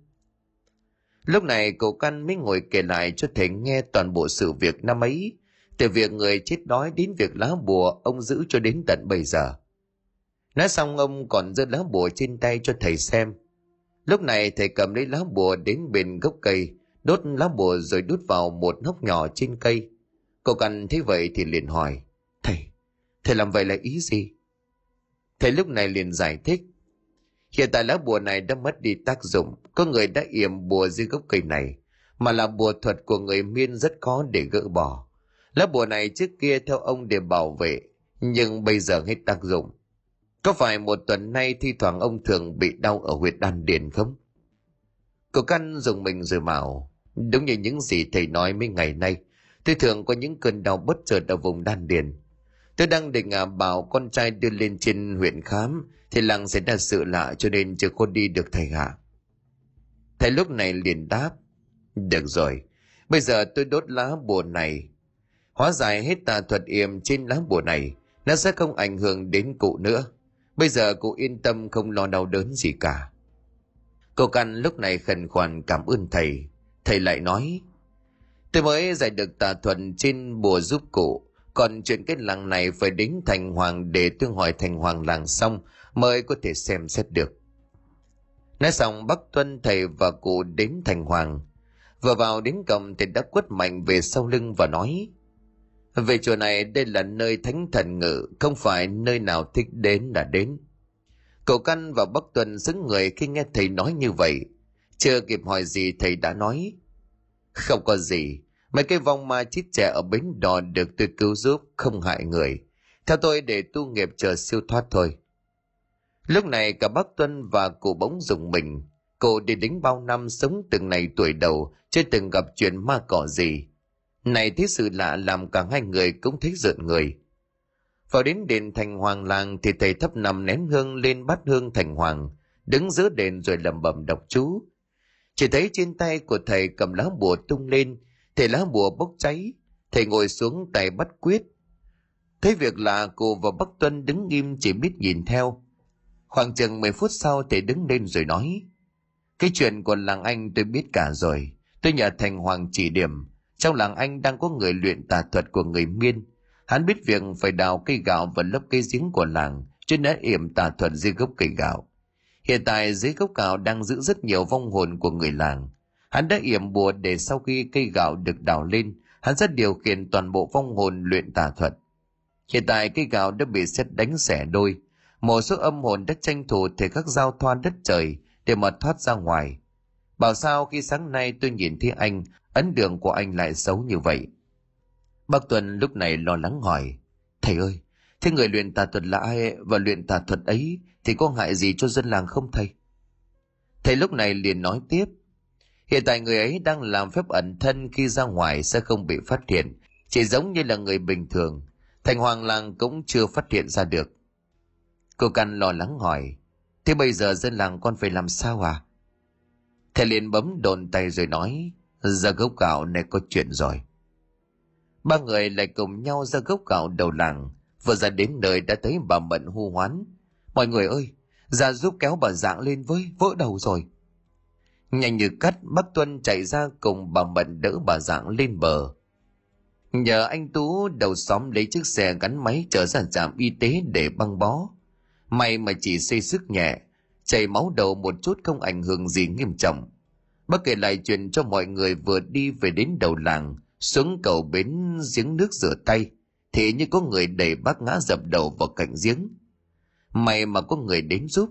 Lúc này cậu Căn mới ngồi kể lại cho thầy nghe toàn bộ sự việc năm ấy, từ việc người chết đói đến việc lá bùa ông giữ cho đến tận bây giờ. Nói xong ông còn giơ lá bùa trên tay cho thầy xem. Lúc này thầy cầm lấy lá bùa đến bên gốc cây, đốt lá bùa rồi đút vào một hốc nhỏ trên cây. Cậu Căn thấy vậy thì liền hỏi: Thầy làm vậy là ý gì? Thầy lúc này liền giải thích: "Hiện tại lá bùa này đã mất đi tác dụng, có người đã yểm bùa dưới gốc cây này, mà là bùa thuật của người Miên rất khó để gỡ bỏ. Lá bùa này trước kia theo ông để bảo vệ, nhưng bây giờ hết tác dụng. Có phải một tuần nay thi thoảng ông thường bị đau ở huyệt đan điền không?" Cậu Căn dùng mình rồi bảo: "Đúng như những gì thầy nói mấy ngày nay, tôi thường có những cơn đau bất chợt ở vùng đan điền. Tôi đang định bảo con trai đưa lên trên huyện khám thì làng sẽ ra sự lạ, cho nên chưa có đi được thầy ạ." Thầy lúc này liền đáp: "Được rồi, bây giờ tôi đốt lá bùa này, hóa giải hết tà thuật yểm trên lá bùa này, nó sẽ không ảnh hưởng đến cụ nữa. Bây giờ cụ yên tâm không lo đau đớn gì cả." Cậu Căn lúc này khẩn khoản cảm ơn thầy. Thầy lại nói: "Tôi mới giải được tà thuật trên bùa giúp cụ, còn chuyện cái làng này phải đến thành hoàng để tôi hỏi thành hoàng làng xong mới có thể xem xét được." Nói xong bác Tuân, thầy và cụ đến thành hoàng. Vừa vào đến cổng thầy đã quất mạnh về sau lưng và nói: "Về chùa này, đây là nơi thánh thần ngự, không phải nơi nào thích đến là đến." Cậu Căn và bác Tuân xứng người khi nghe thầy nói như vậy. Chưa kịp hỏi gì thầy đã nói: "Không có gì, mấy cái vong ma chít trẻ ở bến đò được tôi cứu giúp, không hại người. Theo tôi để tu nghiệp chờ siêu thoát thôi." Lúc này cả bác Tuân và cụ bỗng rùng mình. Cụ đi đến bao năm sống từng này tuổi đầu, chưa từng gặp chuyện ma cỏ gì. Này thấy sự lạ làm cả hai người cũng thấy rợn người. Vào đến đền thành hoàng làng thì thầy thắp 5 nén hương lên bát hương thành hoàng, đứng giữa đền rồi lẩm bẩm đọc chú. Chỉ thấy trên tay của thầy cầm lá bùa tung lên, thầy lá bùa bốc cháy. Thầy ngồi xuống tay bắt quyết. Thấy việc lạ, cụ và bác Tuân đứng im chỉ biết nhìn theo. Khoảng chừng 10 phút sau thầy đứng lên rồi nói: "Cái chuyện của làng anh tôi biết cả rồi. Tôi nhờ thành hoàng chỉ điểm, trong làng anh đang có người luyện tà thuật của người Miên. Hắn biết việc phải đào cây gạo và lấp cây giếng của làng, cho nên yểm tà thuật dưới gốc cây gạo. Hiện tại dưới gốc gạo đang giữ rất nhiều vong hồn của người làng. Hắn đã yểm bùa để sau khi cây gạo được đào lên, hắn sẽ điều khiển toàn bộ vong hồn luyện tà thuật. Hiện tại cây gạo đã bị sét đánh xẻ đôi, một số âm hồn đã tranh thủ thể các giao thoan đất trời để mà thoát ra ngoài. Bảo sao khi sáng nay tôi nhìn thấy anh, ấn đường của anh lại xấu như vậy." Bác Tuần lúc này lo lắng hỏi: "Thầy ơi, thế người luyện tà thuật là ai, và luyện tà thuật ấy thì có hại gì cho dân làng không thầy?" Thầy lúc này liền nói tiếp: "Hiện tại người ấy đang làm phép ẩn thân, khi ra ngoài sẽ không bị phát hiện, chỉ giống như là người bình thường. Thành hoàng làng cũng chưa phát hiện ra được." Cô Căn lo lắng hỏi: "Thế bây giờ dân làng con phải làm sao à?" Thầy liền bấm đồn tay rồi nói: "Ra gốc gạo này có chuyện rồi." Ba người lại cùng nhau ra gốc gạo đầu làng. Vừa ra đến nơi đã thấy bà Mận hô hoán: "Mọi người ơi, ra giúp kéo bà Dạng lên với, vỡ đầu rồi." Nhanh như cắt, bác Tuân chạy ra cùng bà Mận đỡ bà Dạng lên bờ. Nhờ anh Tú đầu xóm lấy chiếc xe gắn máy chở ra trạm y tế để băng bó. May mà chỉ xây sức nhẹ, chảy máu đầu một chút không ảnh hưởng gì nghiêm trọng. Bác kể lại chuyện cho mọi người vừa đi về đến đầu làng, xuống cầu bến giếng nước rửa tay, thì như có người đẩy bác ngã dập đầu vào cạnh giếng. May mà có người đến giúp.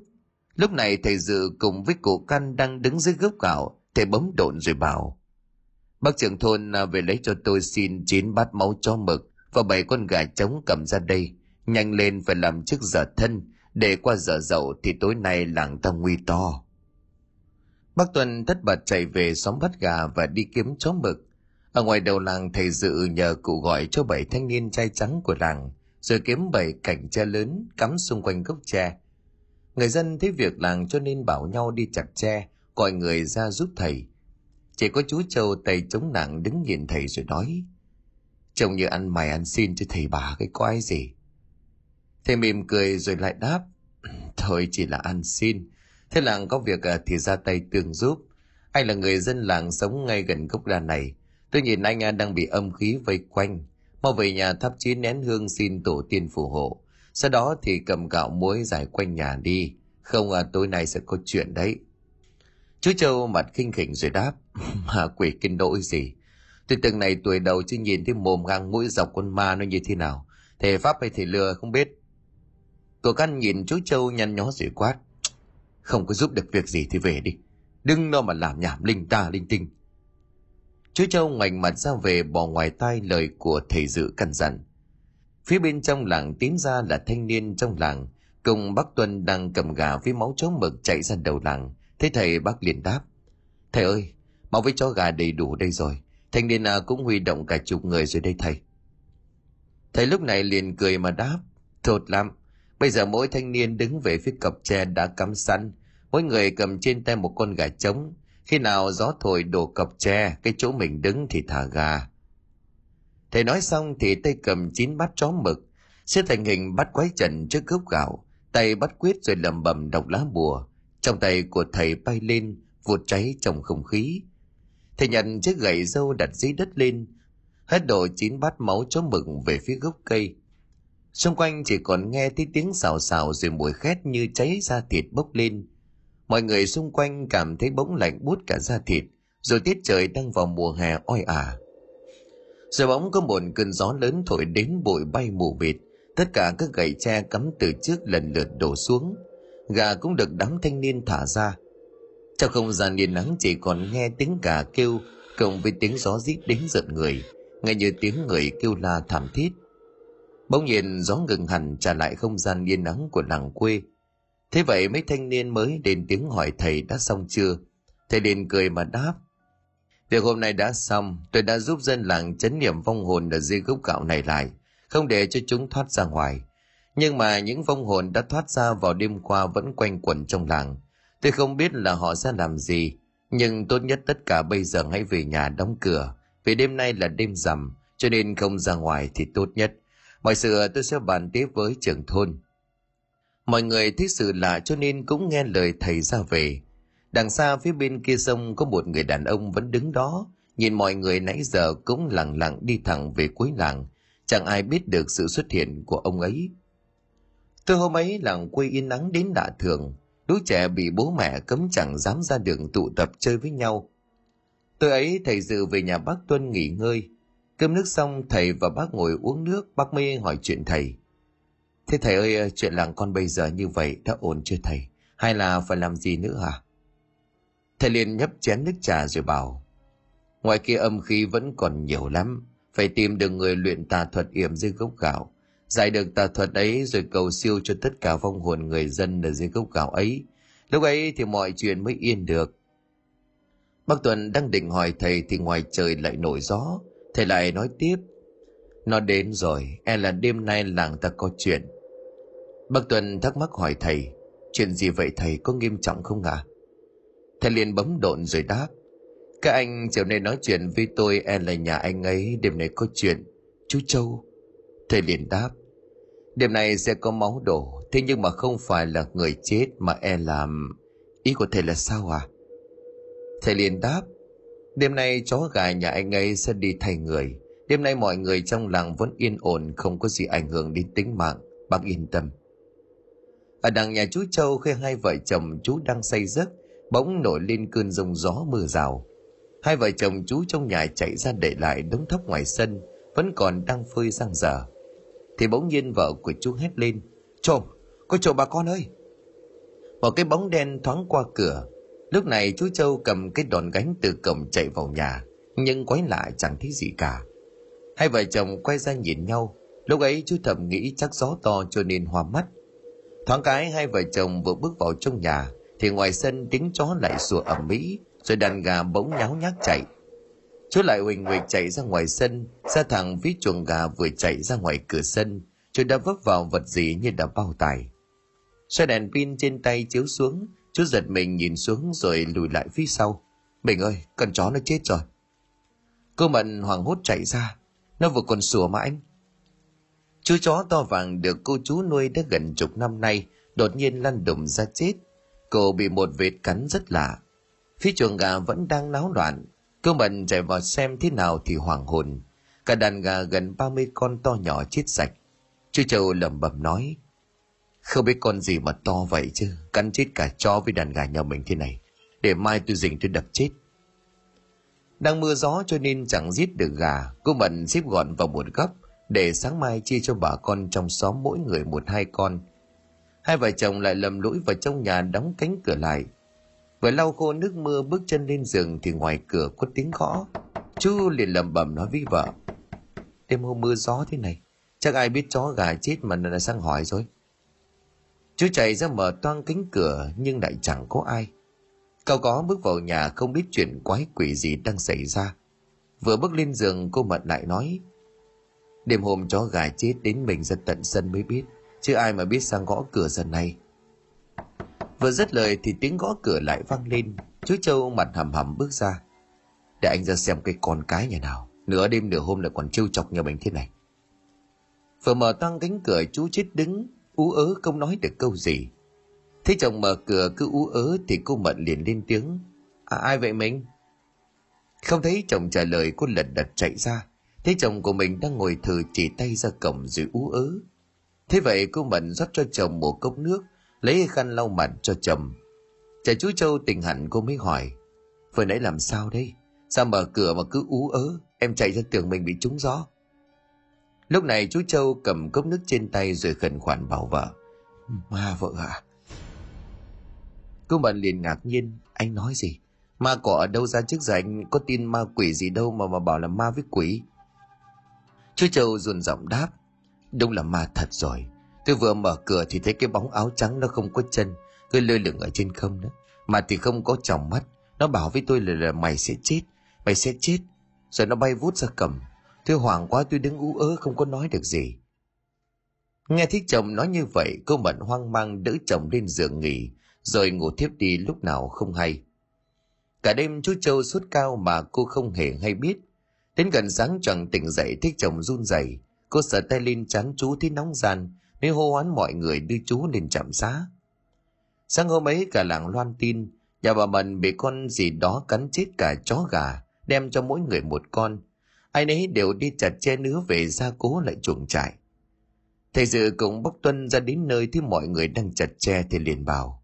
Lúc này thầy Dự cùng với cụ Căn đang đứng dưới gốc gạo, thầy bấm độn rồi bảo: "Bác trưởng thôn về lấy cho tôi xin 9 bát máu cho mực và 7 con gà trống cầm ra đây, nhanh lên phải làm trước giờ thân, để qua giờ dậu thì tối nay làng ta nguy to." Bác Tuần thất bật chạy về xóm bắt gà và đi kiếm chó mực. Ở ngoài đầu làng, thầy Dự nhờ cụ gọi cho 7 thanh niên trai trắng của làng, rồi kiếm 7 cành tre lớn cắm xung quanh gốc tre. Người dân thấy việc làng cho nên bảo nhau đi chặt tre, gọi người ra giúp thầy. Chỉ có chú Châu tay chống nặng đứng nhìn thầy rồi nói: "Trông như ăn mày ăn xin cho thầy bà cái quái gì." Thầy mỉm cười rồi lại đáp: "Thôi chỉ là ăn xin, thế làng có việc thì ra tay tương giúp. Anh là người dân làng sống ngay gần gốc đa này. Tôi nhìn anh đang bị âm khí vây quanh, mau về nhà thắp 9 nén hương xin tổ tiên phù hộ. Sau đó thì cầm gạo muối rải quanh nhà đi, không tối nay sẽ có chuyện đấy." Chú Châu mặt khinh khỉnh rồi đáp: "Mà quỷ kinh đỗi gì, tôi từng này tuổi đầu chứ nhìn thấy mồm ngang mũi dọc con ma nó như thế nào, thể pháp hay thể lừa không biết." Cô Căn nhìn chú Châu nhăn nhó rồi quát: "Không có giúp được việc gì thì về đi, đừng lo mà làm nhảm linh ta linh tinh." Chú Châu ngoảnh mặt ra về, bỏ ngoài tai lời của thầy Dự căn dặn. Phía bên trong làng tiến ra là thanh niên trong làng cùng bác Tuân đang cầm gà với máu chó mực chạy ra đầu làng. Thấy thầy, bác liền đáp: "Thầy ơi, máu với chó gà đầy đủ đây rồi, thanh niên cũng huy động cả chục người rồi đây thầy." Thầy lúc này liền cười mà đáp: "Thốt lắm, bây giờ mỗi thanh niên đứng về phía cọc tre đã cắm sẵn, mỗi người cầm trên tay một con gà trống. Khi nào gió thổi đổ cọc tre, cái chỗ mình đứng thì thả gà." Thầy nói xong thì tay cầm 9 bát chó mực, xếp thành hình bắt quái trận trước gốc gạo, tay bắt quyết rồi lầm bầm đọc lá bùa. Trong tay của thầy bay lên, vụt cháy trong không khí. Thầy nhận chiếc gậy râu đặt dưới đất lên, hất đổ 9 bát máu chó mực về phía gốc cây. Xung quanh chỉ còn nghe thấy tiếng xào xào rồi mùi khét như cháy da thịt bốc lên. Mọi người xung quanh cảm thấy bỗng lạnh buốt cả da thịt, rồi tiết trời đang vào mùa hè oi ả. Rồi bỗng có một cơn gió lớn thổi đến, bụi bay mù mịt, tất cả các gậy tre cắm từ trước lần lượt đổ xuống, gà cũng được đám thanh niên thả ra. Trong không gian yên nắng chỉ còn nghe tiếng gà kêu cộng với tiếng gió rít đến rợn người, nghe như tiếng người kêu la thảm thiết. Bỗng nhiên gió ngừng hẳn, trả lại không gian yên nắng của làng quê. Thế vậy mấy thanh niên mới đến tiếng hỏi thầy đã xong chưa. Thầy liền cười mà đáp: "Việc hôm nay đã xong, tôi đã giúp dân làng trấn niệm vong hồn ở dưới gốc gạo này lại, không để cho chúng thoát ra ngoài. Nhưng mà những vong hồn đã thoát ra vào đêm qua vẫn quanh quẩn trong làng. Tôi không biết là họ sẽ làm gì, nhưng tốt nhất tất cả bây giờ hãy về nhà đóng cửa, vì đêm nay là đêm rằm, cho nên không ra ngoài thì tốt nhất. Mọi sự tôi sẽ bàn tiếp với trưởng thôn." Mọi người thấy sự lạ cho nên cũng nghe lời thầy ra về. Đằng xa phía bên kia sông có một người đàn ông vẫn đứng đó, nhìn mọi người nãy giờ cũng lặng lặng đi thẳng về cuối làng. Chẳng ai biết được sự xuất hiện của ông ấy. Từ hôm ấy làng quê yên nắng đến lạ thường, lũ trẻ bị bố mẹ cấm chẳng dám ra đường tụ tập chơi với nhau. Tối ấy thầy Dự về nhà bác Tuân nghỉ ngơi. Cơm nước xong, thầy và bác ngồi uống nước. Bác Mê hỏi chuyện thầy: "Thế thầy ơi, chuyện làng con bây giờ như vậy đã ổn chưa thầy, hay là phải làm gì nữa hả?" Thầy liền nhấp chén nước trà rồi bảo: "Ngoài kia âm khí vẫn còn nhiều lắm, phải tìm được người luyện tà thuật yểm dưới gốc gạo, giải được tà thuật ấy rồi cầu siêu cho tất cả vong hồn người dân ở dưới gốc gạo ấy. Lúc ấy thì mọi chuyện mới yên được." Bác Tuần đang định hỏi thầy thì ngoài trời lại nổi gió. Thầy lại nói tiếp: "Nó đến rồi, e là đêm nay làng ta có chuyện." Bác Tuần thắc mắc hỏi thầy: "Chuyện gì vậy thầy, có nghiêm trọng không ạ?" Thầy liền bấm độn rồi đáp: "Các anh chiều nay nói chuyện với tôi, e là nhà anh ấy đêm nay có chuyện." "Chú Châu?" Thầy liền đáp: "Đêm nay sẽ có máu đổ, thế nhưng mà không phải là người chết mà e làm..." "Ý của thầy là sao à?" Thầy liền đáp: "Đêm nay chó gà nhà anh ấy sẽ đi thay người. Đêm nay mọi người trong làng vẫn yên ổn, không có gì ảnh hưởng đến tính mạng, bác yên tâm." Ở đằng nhà chú Châu, khi hai vợ chồng chú đang say giấc, bỗng nổi lên cơn giông gió mưa rào. Hai vợ chồng chú trong nhà chạy ra để lại đống thóc ngoài sân vẫn còn đang phơi giang dở, thì bỗng nhiên vợ của chú hét lên: "Trộm, có trộm bà con ơi!" Một cái bóng đen thoáng qua cửa. Lúc này chú Châu cầm cái đòn gánh từ cổng chạy vào nhà, nhưng quay lại chẳng thấy gì cả. Hai vợ chồng quay ra nhìn nhau. Lúc ấy chú thầm nghĩ chắc gió to cho nên hoa mắt. Thoáng cái hai vợ chồng vừa bước vào trong nhà thì ngoài sân tiếng chó lại sủa ầm ĩ, rồi đàn gà bỗng nháo nhác chạy. Chú lại huỳnh huỳnh chạy ra ngoài sân, ra thẳng phía chuồng gà. Vừa chạy ra ngoài cửa sân, chú đã vấp vào vật gì như đã bao tải. Xoay đèn pin trên tay chiếu xuống, chú giật mình nhìn xuống rồi lùi lại phía sau. Mình ơi, con chó nó chết rồi. Cô Mận hoảng hốt chạy ra, nó vừa còn sủa mà anh. Chú chó to vàng được cô chú nuôi đã gần chục năm nay đột nhiên lăn đùng ra chết. Cô bị một vệt cắn rất lạ. Phía chuồng gà vẫn đang náo loạn. Cô Mận chạy vào xem thế nào thì hoảng hồn, cả đàn gà gần 30 con to nhỏ chết sạch. Chú Châu lẩm bẩm nói: "Không biết con gì mà to vậy chứ, cắn chết cả chó với đàn gà nhà mình thế này, để mai tôi rình tôi đập chết." Đang mưa gió cho nên chẳng giết được gà. Cô Mận xếp gọn vào một góc để sáng mai chia cho bà con trong xóm mỗi người 1-2 con. Hai vợ chồng lại lầm lũi vào trong nhà, đóng cánh cửa lại. Vừa lau khô nước mưa bước chân lên giường thì ngoài cửa có tiếng gõ. Chú liền lẩm bẩm nói với vợ: "Đêm hôm mưa gió thế này, chắc ai biết chó gà chết mà lại sang hỏi rồi." Chú chạy ra mở toang cánh cửa nhưng lại chẳng có ai. Cậu có bước vào nhà không biết chuyện quái quỷ gì đang xảy ra. Vừa bước lên giường cô Mận lại nói: "Đêm hôm chó gà chết đến mình ra tận sân mới biết, chứ ai mà biết sang gõ cửa giờ này." Vừa dứt lời thì tiếng gõ cửa lại vang lên. Chú Châu mặt hầm hầm bước ra: "Để anh ra xem cái con cái nhà nào, nửa đêm nửa hôm lại còn trêu chọc nhà mình thế này." Vừa mở toang cánh cửa chú chết đứng ú ớ không nói được câu gì. Thấy chồng mở cửa cứ ú ớ thì cô Mận liền lên tiếng: Ai vậy mình?" Không thấy chồng trả lời, cô lật đật chạy ra, thấy chồng của mình đang ngồi thừ chỉ tay ra cổng rồi ú ớ. Thế vậy cô Mận rót cho chồng một cốc nước, lấy khăn lau mặt cho chồng. Chả chú Châu tỉnh hẳn, cô mới hỏi: "Vừa nãy làm sao đây? Sao mở cửa mà cứ ú ớ? Em chạy ra tưởng mình bị trúng gió." Lúc này chú Châu cầm cốc nước trên tay rồi khẩn khoản bảo vợ: "Ma vợ à?" Cô Mận liền ngạc nhiên: "Anh nói gì? Ma cỏ ở đâu ra chứ, giờ anh có tin ma quỷ gì đâu mà bảo là ma với quỷ?" Chú Châu run giọng đáp: "Đúng là ma thật rồi. Tôi vừa mở cửa thì thấy cái bóng áo trắng nó không có chân, cứ lơ lửng ở trên không đó. Mà thì không có tròng mắt, nó bảo với tôi là mày sẽ chết, mày sẽ chết. Rồi nó bay vút ra cầm. Tôi hoảng quá, tôi đứng ú ớ không có nói được gì." Nghe thấy chồng nói như vậy, cô Mận hoang mang đỡ chồng lên giường nghỉ, rồi ngủ thiếp đi lúc nào không hay. Cả đêm chú Châu sốt cao mà cô không hề hay biết. Đến gần sáng choàng tỉnh dậy thấy chồng run rẩy, cô sờ tay lên trán chú thấy nóng ran, nên hô hoán mọi người đưa chú lên trạm xá. Sáng hôm ấy cả làng loan tin nhà bà Mận bị con gì đó cắn chết cả chó gà, đem cho mỗi người 1 con. Ai nấy đều đi chặt che nứa về gia cố lại chuồng trại. Thầy Dự cùng bốc Tuân ra đến nơi thì mọi người đang chặt che thì liền bảo: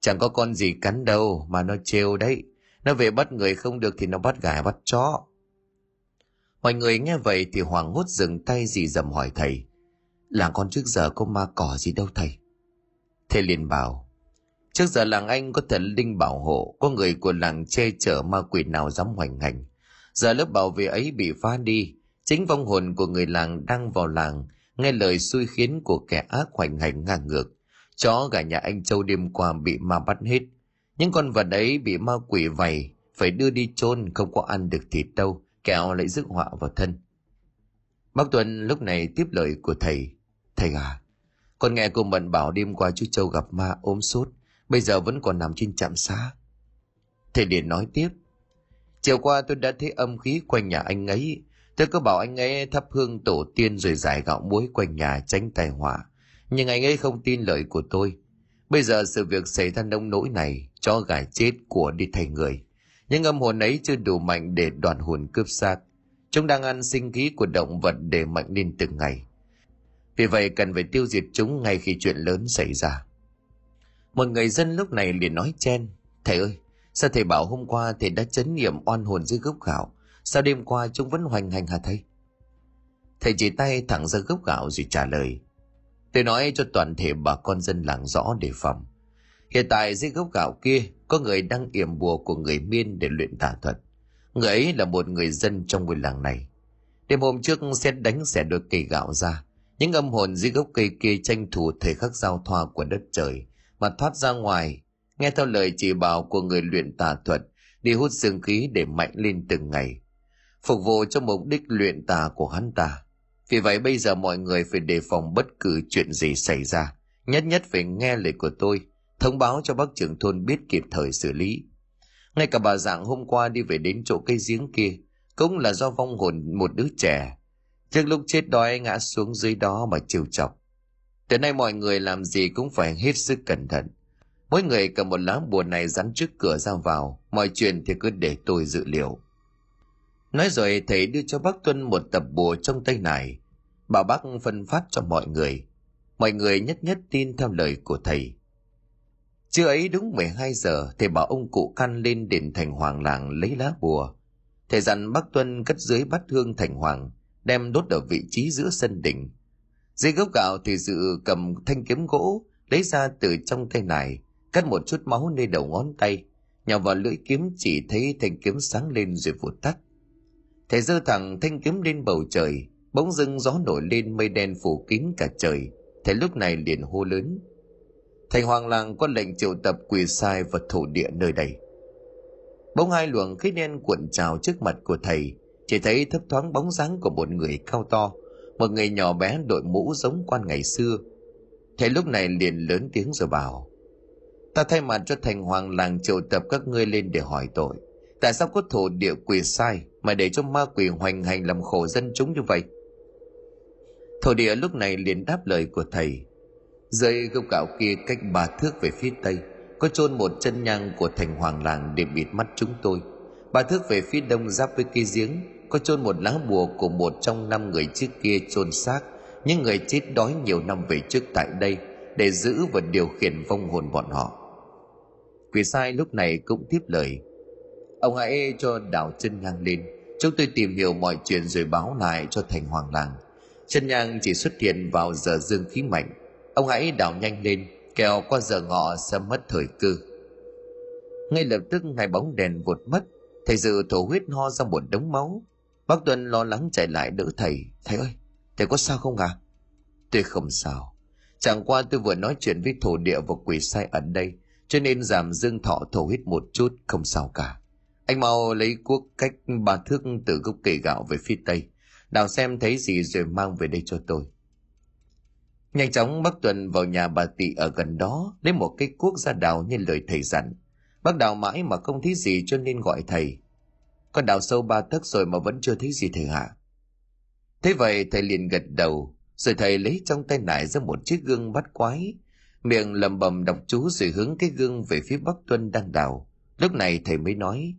"Chẳng có con gì cắn đâu, mà nó trêu đấy. Nó về bắt người không được thì nó bắt gà bắt chó." Mọi người nghe vậy thì hoảng hốt dừng tay dì dầm hỏi thầy: "Làng con trước giờ có ma cỏ gì đâu thầy?" Thầy liền bảo: "Trước giờ làng anh có thần linh bảo hộ, có người của làng che chở, ma quỷ nào dám hoành hành. Giờ lớp bảo vệ ấy bị phá đi, chính vong hồn của người làng đang vào làng, nghe lời xui khiến của kẻ ác hoành hành ngang ngược. Chó gà nhà anh Châu đêm qua bị ma bắt hết, những con vật ấy bị ma quỷ vầy, phải đưa đi chôn, không có ăn được thịt đâu, kẻo lại rước họa vào thân." Bác Tuấn lúc này tiếp lời của thầy: "Thầy à, con nghe cô Mận bảo đêm qua chú Châu gặp ma ốm sốt, bây giờ vẫn còn nằm trên trạm xá." Thầy liền nói tiếp: "Chiều qua tôi đã thấy âm khí quanh nhà anh ấy, tôi cứ bảo anh ấy thắp hương tổ tiên rồi rải gạo muối quanh nhà tránh tai họa, nhưng anh ấy không tin lời của tôi. Bây giờ sự việc xảy ra nông nỗi này, chó gà chết của đi thay người, những âm hồn ấy chưa đủ mạnh để đoàn hồn cướp xác, chúng đang ăn sinh khí của động vật để mạnh lên từng ngày, vì vậy cần phải tiêu diệt chúng ngay khi chuyện lớn xảy ra. Một người dân lúc này liền nói chen: Thầy ơi, sao thầy bảo hôm qua thầy đã trấn niệm oan hồn dưới gốc gạo, sao đêm qua chúng vẫn hoành hành hả thầy? Thầy chỉ tay thẳng ra gốc gạo rồi trả lời: Tôi nói cho toàn thể bà con dân làng rõ đề phòng. Hiện tại dưới gốc gạo kia có người đang yểm bùa của người Miên để luyện tà thuật. Người ấy là một người dân trong ngôi làng này. Đêm hôm trước sét đánh xẻ đôi cây gạo ra, những âm hồn dưới gốc cây kia tranh thủ thời khắc giao thoa của đất trời mà thoát ra ngoài, nghe theo lời chỉ bảo của người luyện tà thuật, đi hút dương khí để mạnh lên từng ngày, phục vụ cho mục đích luyện tà của hắn ta. Vì vậy bây giờ mọi người phải đề phòng bất cứ chuyện gì xảy ra, nhất nhất phải nghe lời của tôi, thông báo cho bác trưởng thôn biết kịp thời xử lý. Ngay cả bà dạng hôm qua đi về đến chỗ cây giếng kia cũng là do vong hồn một đứa trẻ trước lúc chết đói ngã xuống dưới đó mà trêu chọc. Từ nay mọi người làm gì cũng phải hết sức cẩn thận. Mỗi người cầm một lá bùa này dán trước cửa ra vào, mọi chuyện thì cứ để tôi dự liệu. Nói rồi thầy đưa cho bác Tuân một tập bùa trong tay này, bảo bác phân phát cho mọi người. Mọi người nhất nhất tin theo lời của thầy. Trưa ấy đúng 12 giờ, thầy bảo ông cụ Căn lên đền thành hoàng làng lấy lá bùa. Thầy dặn bác Tuân cất dưới bát hương thành hoàng, đem đốt ở vị trí giữa sân đình. Dưới gốc gạo thì Dự cầm thanh kiếm gỗ, lấy ra từ trong tay này, cắt một chút máu nơi đầu ngón tay, nhào vào lưỡi kiếm chỉ thấy thanh kiếm sáng lên rồi vụt tắt. Thầy giơ thẳng thanh kiếm lên bầu trời, bỗng dưng gió nổi lên mây đen phủ kín cả trời, thầy lúc này liền hô lớn. Thành hoàng làng có lệnh triệu tập quỷ sai và thổ địa nơi đây. Bỗng hai luồng khí đen cuộn trào trước mặt của thầy, chỉ thấy thấp thoáng bóng dáng của một người cao to, một người nhỏ bé đội mũ giống quan ngày xưa. Thầy lúc này liền lớn tiếng rồi bảo: Ta thay mặt cho thành hoàng làng triệu tập các ngươi lên để hỏi tội. Tại sao có thổ địa quỷ sai mà để cho ma quỷ hoành hành làm khổ dân chúng như vậy? Thổ địa lúc này liền đáp lời của thầy: Dưới gốc gạo kia cách 3 thước về phía tây có chôn một chân nhang của thành hoàng làng để bịt mắt chúng tôi. 3 thước về phía đông giáp với cây giếng có chôn một lá bùa của một trong 5 người trước kia chôn xác những người chết đói nhiều năm về trước tại đây để giữ và điều khiển vong hồn bọn họ. Quỷ sai lúc này cũng tiếp lời: Ông hãy cho đào chân nhang lên, chúng tôi tìm hiểu mọi chuyện rồi báo lại cho thành hoàng làng. Chân nhang chỉ xuất hiện vào giờ dương khí mạnh, ông hãy đào nhanh lên, kẻo qua giờ ngọ sẽ mất thời cơ. Ngay lập tức hai bóng đèn vụt mất, thầy Dự thổ huyết ho ra một đống máu. Bác Tuân lo lắng chạy lại đỡ thầy: Thầy ơi, thầy có sao không à? Tôi không sao, chẳng qua tôi vừa nói chuyện với thổ địa và quỷ sai ở đây, cho nên giảm dương thọ thổ huyết một chút, không sao cả. Anh mau lấy cuốc cách 3 thước từ gốc cây gạo về phía tây, đào xem thấy gì rồi mang về đây cho tôi. Nhanh chóng bác Tuần vào nhà bà Tị ở gần đó, lấy một cái cuốc ra đào như lời thầy dặn. Bác đào mãi mà không thấy gì cho nên gọi thầy: Con đào sâu 3 thước rồi mà vẫn chưa thấy gì thầy hả? Thế vậy thầy liền gật đầu, rồi thầy lấy trong tay nải ra một chiếc gương bắt quái, miệng lầm bầm đọc chú rồi hướng cái gương về phía bác Tuân đang đào. Lúc này thầy mới nói: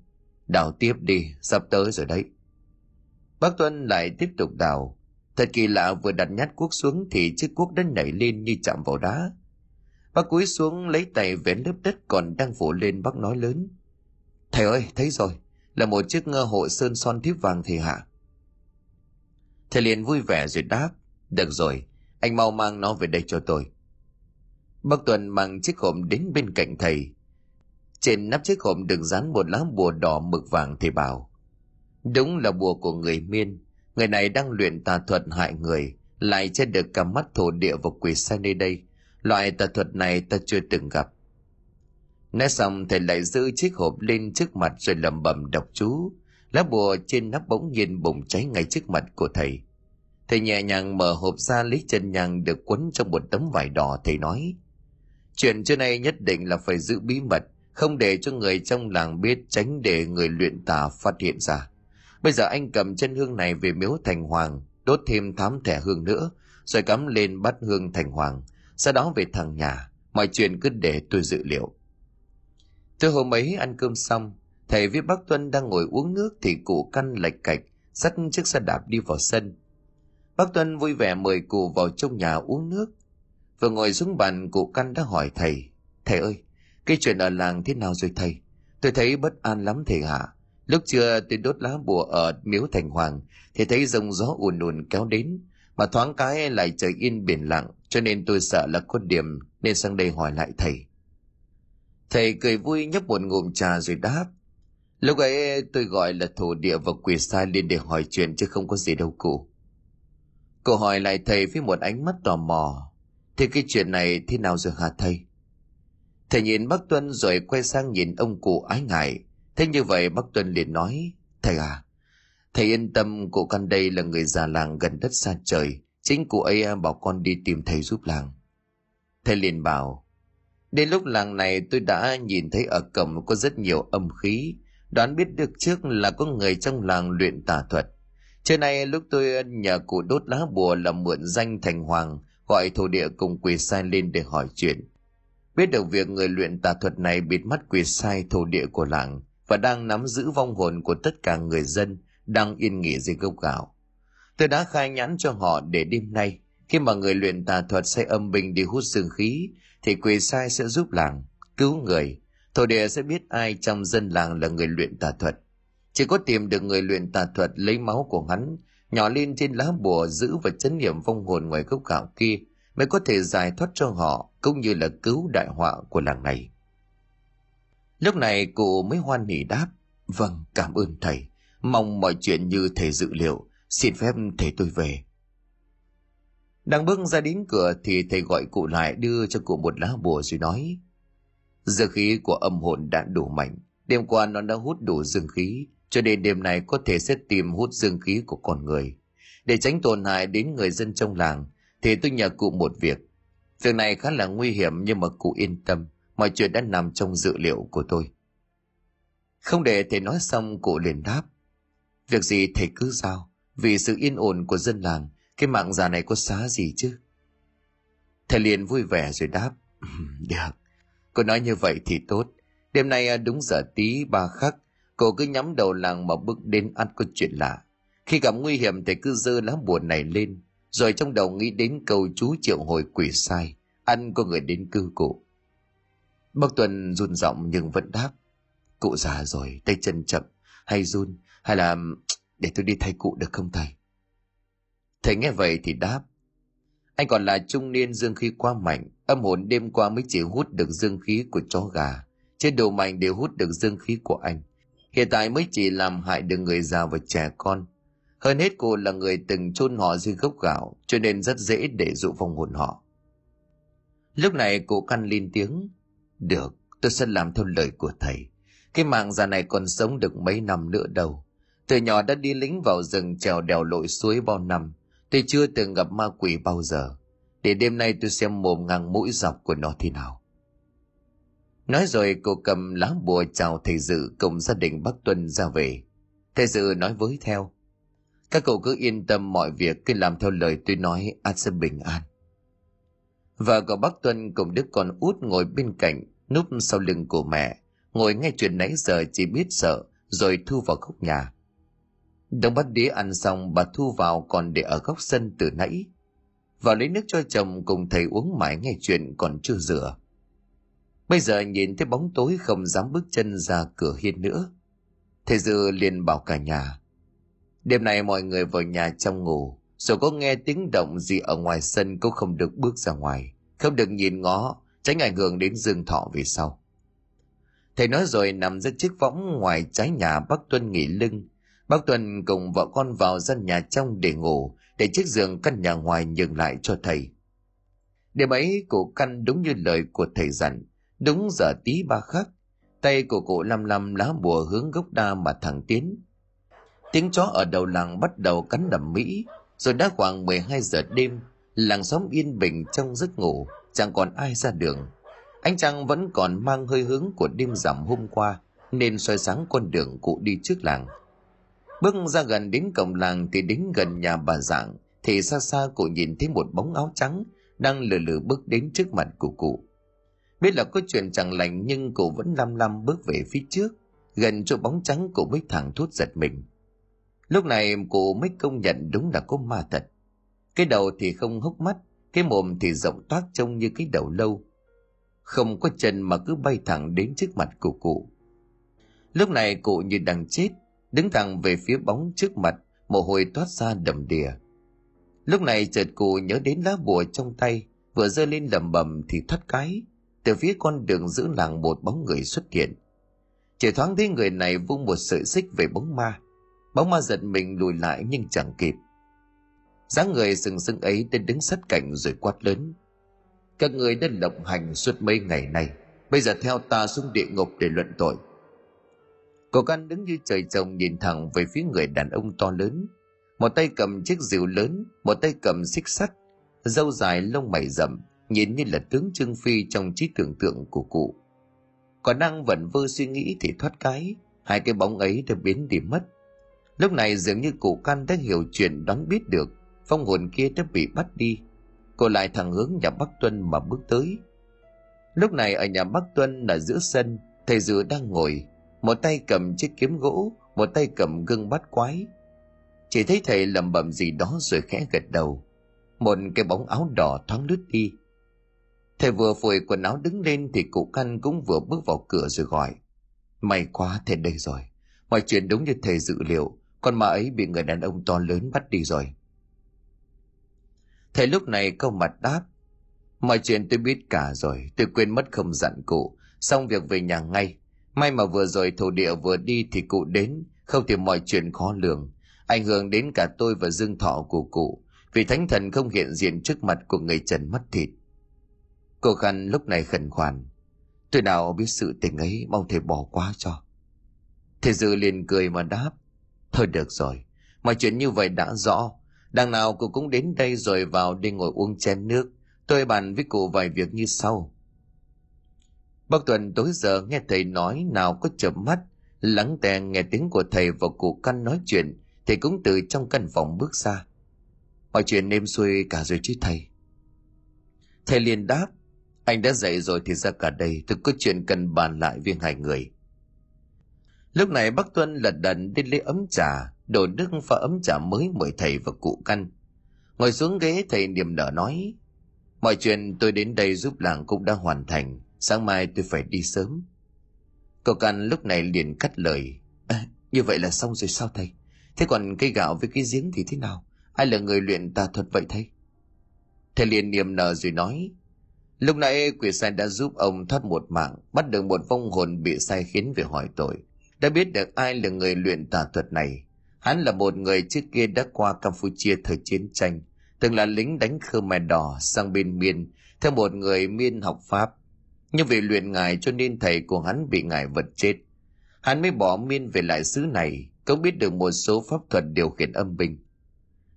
Đào tiếp đi, sắp tới rồi đấy. Bác Tuân lại tiếp tục đào. Thật kỳ lạ, vừa đặt nhát cuốc xuống thì chiếc cuốc đã nảy lên như chạm vào đá. Bác cúi xuống lấy tay vén lớp đất còn đang phủ lên, bác nói lớn: Thầy ơi, thấy rồi, là một chiếc hộ sơn son thiếp vàng thầy hả? Thầy liền vui vẻ rồi đáp: Được rồi, anh mau mang nó về đây cho tôi. Bác Tuần mang chiếc hộp đến bên cạnh thầy. Trên nắp chiếc hộp được dán một lá bùa đỏ mực vàng, thầy bảo: Đúng là bùa của người Miên, người này đang luyện tà thuật hại người, lại che được cả mắt thổ địa và quỷ sai nơi đây. Loại tà thuật này ta chưa từng gặp. Nói xong thầy lại giữ chiếc hộp lên trước mặt rồi lẩm bẩm đọc chú. Lá bùa trên nắp bỗng nhiên bùng cháy ngay trước mặt của thầy. Thầy nhẹ nhàng mở hộp ra, lấy chân nhang được quấn trong một tấm vải đỏ. Thầy nói: Chuyện trước nay nhất định là phải giữ bí mật, không để cho người trong làng biết, tránh để người luyện tà phát hiện ra. Bây giờ anh cầm chân hương này về miếu thành hoàng, đốt thêm 8 thẻ hương nữa, rồi cắm lên bát hương thành hoàng. Sau đó về thằng nhà, mọi chuyện cứ để tôi dự liệu. Từ hôm ấy ăn cơm xong, thầy với bác Tuân đang ngồi uống nước thì cụ Căn lạch cạch dắt chiếc xe đạp đi vào sân. Bác Tuân vui vẻ mời cụ vào trong nhà uống nước. Vừa ngồi xuống bàn, cụ Căn đã hỏi thầy: Thầy ơi, cái chuyện ở làng thế nào rồi thầy? Tôi thấy bất an lắm thầy hả? Lúc trưa tôi đốt lá bùa ở miếu Thành Hoàng thì thấy dòng gió ùn ùn kéo đến, mà thoáng cái lại trời yên biển lặng, cho nên tôi sợ là có điểm nên sang đây hỏi lại thầy. Thầy cười vui nhấp một ngụm trà rồi đáp: Lúc ấy tôi gọi là thổ địa và quỷ sai lên để hỏi chuyện chứ không có gì đâu cụ. Cô hỏi lại thầy với một ánh mắt tò mò: Thế cái chuyện này thế nào rồi hả thầy? Thầy nhìn bác Tuân rồi quay sang nhìn ông cụ ái ngại. Thế như vậy bác Tuân liền nói: Thầy à, thầy yên tâm, cụ căn đây là người già làng gần đất xa trời. Chính cụ ấy bảo con đi tìm thầy giúp làng. Thầy liền bảo: Đến lúc làng này tôi đã nhìn thấy ở cổng có rất nhiều âm khí, đoán biết được trước là có người trong làng luyện tà thuật. Trưa nay lúc tôi nhờ cụ đốt lá bùa là mượn danh Thành Hoàng, gọi thổ địa cùng quỷ sai lên để hỏi chuyện. Biết được việc người luyện tà thuật này bịt mắt quỷ sai thổ địa của làng và đang nắm giữ vong hồn của tất cả người dân đang yên nghỉ dưới gốc gạo. Tôi đã khai nhãn cho họ để đêm nay, khi mà người luyện tà thuật sẽ âm binh đi hút dương khí, thì quỷ sai sẽ giúp làng, cứu người. Thổ địa sẽ biết ai trong dân làng là người luyện tà thuật. Chỉ có tìm được người luyện tà thuật, lấy máu của hắn, nhỏ lên trên lá bùa giữ và trấn niệm vong hồn ngoài gốc gạo kia, mới có thể giải thoát cho họ, cũng như là cứu đại họa của làng này. Lúc này cụ mới hoan hỉ đáp: Vâng, cảm ơn thầy, mong mọi chuyện như thầy dự liệu, xin phép thầy tôi về. Đang bước ra đến cửa thì thầy gọi cụ lại, đưa cho cụ một lá bùa rồi nói: Dương khí của âm hồn đã đủ mạnh, đêm qua nó đã hút đủ dương khí, cho nên đêm nay có thể sẽ tìm hút dương khí của con người. Để tránh tổn hại đến người dân trong làng thì tôi nhờ cụ một việc. Việc này khá là nguy hiểm, nhưng mà cụ yên tâm, mọi chuyện đã nằm trong dự liệu của tôi. Không để thầy nói xong, cụ liền đáp: Việc gì thầy cứ giao, vì sự yên ổn của dân làng, cái mạng già này có xá gì chứ. Thầy liền vui vẻ rồi đáp: Được, cô nói như vậy thì tốt. Đêm nay đúng giờ tí ba khắc, cô cứ nhắm đầu làng mà bước đến ắt có chuyện lạ. Khi gặp nguy hiểm thầy cứ giơ lá bùa này lên, rồi trong đầu nghĩ đến câu chú triệu hồi quỷ sai, ăn có người đến cứu cụ. Bác Tuần run giọng nhưng vẫn đáp: Cụ già rồi, tay chân chậm, hay run, hay là để tôi đi thay cụ được không thầy? Thầy nghe vậy thì đáp: Anh còn là trung niên, dương khí quá mạnh, âm hồn đêm qua mới chỉ hút được dương khí của chó gà, chứ đồ mạnh đều hút được dương khí của anh. Hiện tại mới chỉ làm hại được người già và trẻ con. Hơn hết cô là người từng chôn họ dưới gốc gạo, cho nên rất dễ để dụ vong hồn họ. Lúc này cô căn lên tiếng: Được, tôi sẽ làm theo lời của thầy. Cái mạng già này còn sống được mấy năm nữa đâu. Từ nhỏ đã đi lính vào rừng, trèo đèo lội suối bao năm, tôi chưa từng gặp ma quỷ bao giờ. Để đêm nay tôi xem mồm ngang mũi dọc của nó thế nào. Nói rồi cô cầm lá bùa chào thầy Dự cùng gia đình bác Tuân ra về. Thầy Dự nói với theo: Các cậu cứ yên tâm, mọi việc cứ làm theo lời tôi nói, ắt sẽ bình an. Vợ của bác Tuân cùng đứa con út ngồi bên cạnh, núp sau lưng của mẹ, ngồi nghe chuyện nãy giờ chỉ biết sợ, rồi thu vào góc nhà. Đống bát đĩa ăn xong bà thu vào, còn để ở góc sân từ nãy. Vào lấy nước cho chồng cùng thầy uống mãi, nghe chuyện còn chưa rửa. Bây giờ nhìn thấy bóng tối không dám bước chân ra cửa hiên nữa. Thầy Dự liền bảo cả nhà: Đêm nay mọi người vào nhà trong ngủ, dù có nghe tiếng động gì ở ngoài sân cũng không được bước ra ngoài, không được nhìn ngó, tránh ảnh hưởng đến dương thọ về sau. Thầy nói rồi nằm dưới chiếc võng ngoài trái nhà bác Tuân nghỉ lưng. Bác Tuân cùng vợ con vào gian nhà trong để ngủ, để chiếc giường căn nhà ngoài nhường lại cho thầy. Đêm ấy cụ căn đúng như lời của thầy dặn, đúng giờ tí ba khắc, tay của cụ lăm lăm lá bùa hướng gốc đa mà thẳng tiến. Tiếng chó ở đầu làng bắt đầu cắn đầm mỹ, rồi đã khoảng 12 giờ đêm, làng xóm yên bình trong giấc ngủ, chẳng còn ai ra đường. Ánh trăng vẫn còn mang hơi hướng của đêm rằm hôm qua, nên soi sáng con đường cụ đi trước làng. Bước ra gần đến cổng làng thì đến gần nhà bà Dạng, thì xa xa cụ nhìn thấy một bóng áo trắng đang lừ lừ bước đến trước mặt của cụ. Biết là có chuyện chẳng lành nhưng cụ vẫn lăm lăm bước về phía trước, gần chỗ bóng trắng cụ mới thẳng thốt giật mình. Lúc này cụ mới công nhận đúng là có ma thật. Cái đầu thì không hốc mắt, cái mồm thì rộng toác trông như cái đầu lâu. không có chân mà cứ bay thẳng đến trước mặt của cụ. Lúc này cụ như đang chết, đứng thẳng về phía bóng trước mặt, mồ hôi toát ra đầm đìa. Lúc này chợt cụ nhớ đến lá bùa trong tay, vừa giơ lên lẩm bẩm thì thoát cái, từ phía con đường giữa làng một bóng người xuất hiện. Chỉ thoáng thấy người này vung một sợi xích về bóng ma giật mình lùi lại nhưng chẳng kịp. Dáng người sừng sững ấy đến đứng sát cạnh rồi quát lớn: "Các người đã lộng hành suốt mấy ngày nay, bây giờ theo ta xuống địa ngục để luận tội." Cậu căn đứng như trời trồng nhìn thẳng về phía người đàn ông to lớn, một tay cầm chiếc rìu lớn, một tay cầm xích sắt, râu dài lông mày rậm, nhìn như là tướng Trương Phi trong trí tưởng tượng của cụ. Còn đang vẩn vơ suy nghĩ thì thoát cái, hai cái bóng ấy đã biến đi mất. Lúc này dường như cụ căn đã hiểu chuyện, đoán biết được phong hồn kia đã bị bắt đi. Cô lại thẳng hướng nhà bác Tuân mà bước tới. Lúc này ở nhà bác Tuân là giữa sân, thầy Dừa đang ngồi, một tay cầm chiếc kiếm gỗ, một tay cầm gương bát quái. Chỉ thấy thầy lẩm bẩm gì đó rồi khẽ gật đầu. Một cái bóng áo đỏ thoáng lướt đi. Thầy vừa phủi quần áo đứng lên thì cụ Căn cũng vừa bước vào cửa rồi gọi: "May quá, thầy đây rồi. Mọi chuyện đúng như thầy dự liệu, con ma ấy bị người đàn ông to lớn bắt đi rồi." Thầy lúc này câu mặt đáp: "Mọi chuyện tôi biết cả rồi, tôi quên mất không dặn cụ, xong việc về nhà ngay. May mà vừa rồi thổ địa vừa đi thì cụ đến, không thì mọi chuyện khó lường, ảnh hưởng đến cả tôi và dương thọ của cụ, vì thánh thần không hiện diện trước mặt của người trần mắt thịt." Cô Khăn lúc này khẩn khoản: "Tôi nào biết sự tình ấy, mong thầy bỏ qua cho." Thầy Dự liền cười mà đáp: "Thôi được rồi, mọi chuyện như vậy đã rõ. Đằng nào cụ cũng đến đây rồi, vào đi ngồi uống chén nước, tôi bàn với cụ vài việc như sau." Bác Tuần tối giờ nghe thầy nói nào có chợp mắt, lắng tai nghe tiếng của thầy và cụ Căn nói chuyện, thì cũng từ trong căn phòng bước ra. "Mọi chuyện êm xuôi cả rồi chứ thầy?" Thầy liền đáp: "Anh đã dậy rồi thì ra cả đây, tôi có chuyện cần bàn lại với hai người." Lúc này bác Tuân lật đận đi lấy ấm trà, đổ nước pha ấm trà mới mời thầy và cụ Căn. Ngồi xuống ghế, thầy niềm nở nói: "Mọi chuyện tôi đến đây giúp làng cũng đã hoàn thành, sáng mai tôi phải đi sớm." Cậu Căn lúc này liền cắt lời: "Như vậy là xong rồi sao thầy? Thế còn cây gạo với cái giếng thì thế nào? Ai là người luyện tà thuật vậy thầy?" Thầy liền niềm nở rồi nói: "Lúc nãy quỷ sai đã giúp ông thoát một mạng, bắt được một vong hồn bị sai khiến về hỏi tội, đã biết được ai là người luyện tà thuật này. Hắn là một người trước kia đã qua Campuchia thời chiến tranh, từng là lính đánh Khmer Đỏ sang bên Miên, theo một người Miên học Pháp. Nhưng vì luyện ngài cho nên thầy của hắn bị ngài vật chết. Hắn mới bỏ Miên về lại xứ này, cũng biết được một số pháp thuật điều khiển âm binh.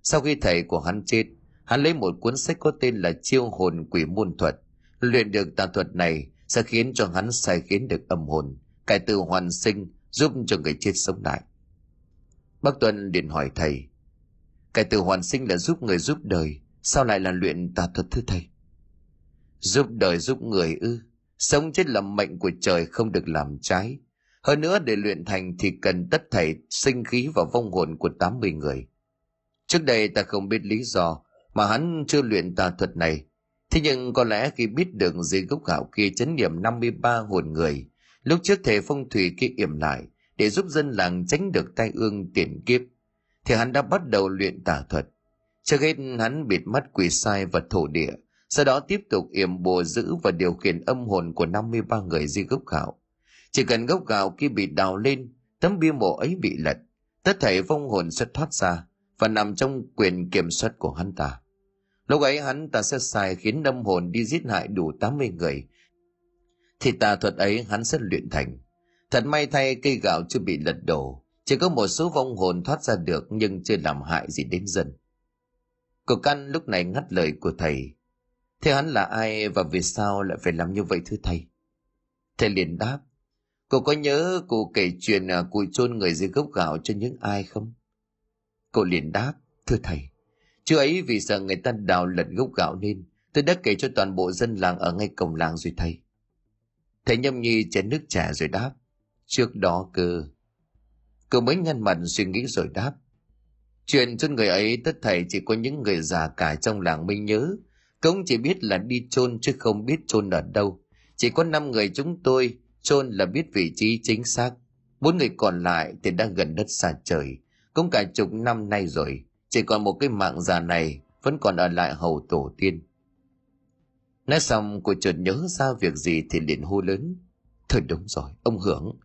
Sau khi thầy của hắn chết, hắn lấy một cuốn sách có tên là Chiêu Hồn Quỷ Môn Thuật. Luyện được tà thuật này sẽ khiến cho hắn sai khiến được âm hồn, cải tử hoàn sinh, giúp cho người chết sống lại." Bác Tuân liền hỏi thầy: "Cải tử hoàn sinh là giúp người giúp đời, sao lại là luyện tà thuật thưa thầy?" "Giúp đời giúp người ư? Sống chết là mệnh của trời, không được làm trái. Hơn nữa để luyện thành thì cần tất thảy sinh khí và vong hồn của 80 người. Trước đây ta không biết lý do mà hắn chưa luyện tà thuật này, thế nhưng có lẽ khi biết được dưới gốc gạo kia chấn niệm 53 hồn người, lúc trước thầy phong thủy kia yểm lại để giúp dân làng tránh được tai ương tiền kiếp, thì hắn đã bắt đầu luyện tà thuật. Trước hết hắn bịt mắt quỷ sai và thổ địa, sau đó tiếp tục yểm bùa giữ và điều khiển âm hồn của 53 người dưới gốc gạo. Chỉ cần gốc gạo kia bị đào lên, tấm bia mộ ấy bị lật, tất thảy vong hồn sẽ thoát ra và nằm trong quyền kiểm soát của hắn ta. Lúc ấy hắn ta sẽ sai khiến âm hồn đi giết hại đủ 80 người, thì tà thuật ấy hắn sẽ luyện thành. Thật may thay, cây gạo chưa bị lật đổ, chỉ có một số vong hồn thoát ra được nhưng chưa làm hại gì đến dân." Cậu Căn lúc này ngắt lời của thầy: "Thế hắn là ai và vì sao lại phải làm như vậy thưa thầy?" Thầy liền đáp: "Cậu có nhớ cụ kể chuyện cùi chôn người dưới gốc gạo cho những ai không?" Cậu liền đáp: "Thưa thầy, chứ ấy vì sợ người ta đào lật gốc gạo nên tôi đã kể cho toàn bộ dân làng ở ngay cổng làng rồi thầy." Thầy nhâm nhi chén nước trà rồi đáp: "Trước đó cơ." Cậu mới nhăn mặt suy nghĩ rồi đáp: "Chuyện chôn người ấy tất thảy chỉ có những người già cả trong làng mới nhớ, cũng chỉ biết là đi chôn chứ không biết chôn ở đâu, Chỉ có 5 người chúng tôi chôn là biết vị trí chính xác, 4 người còn lại thì đã gần đất xa trời, cũng cả chục năm nay rồi, chỉ còn một cái mạng già này vẫn còn ở lại hầu tổ tiên. Nói xong cô chợt nhớ ra việc gì thì liền hô lớn: Thôi đúng rồi, ông Hưởng,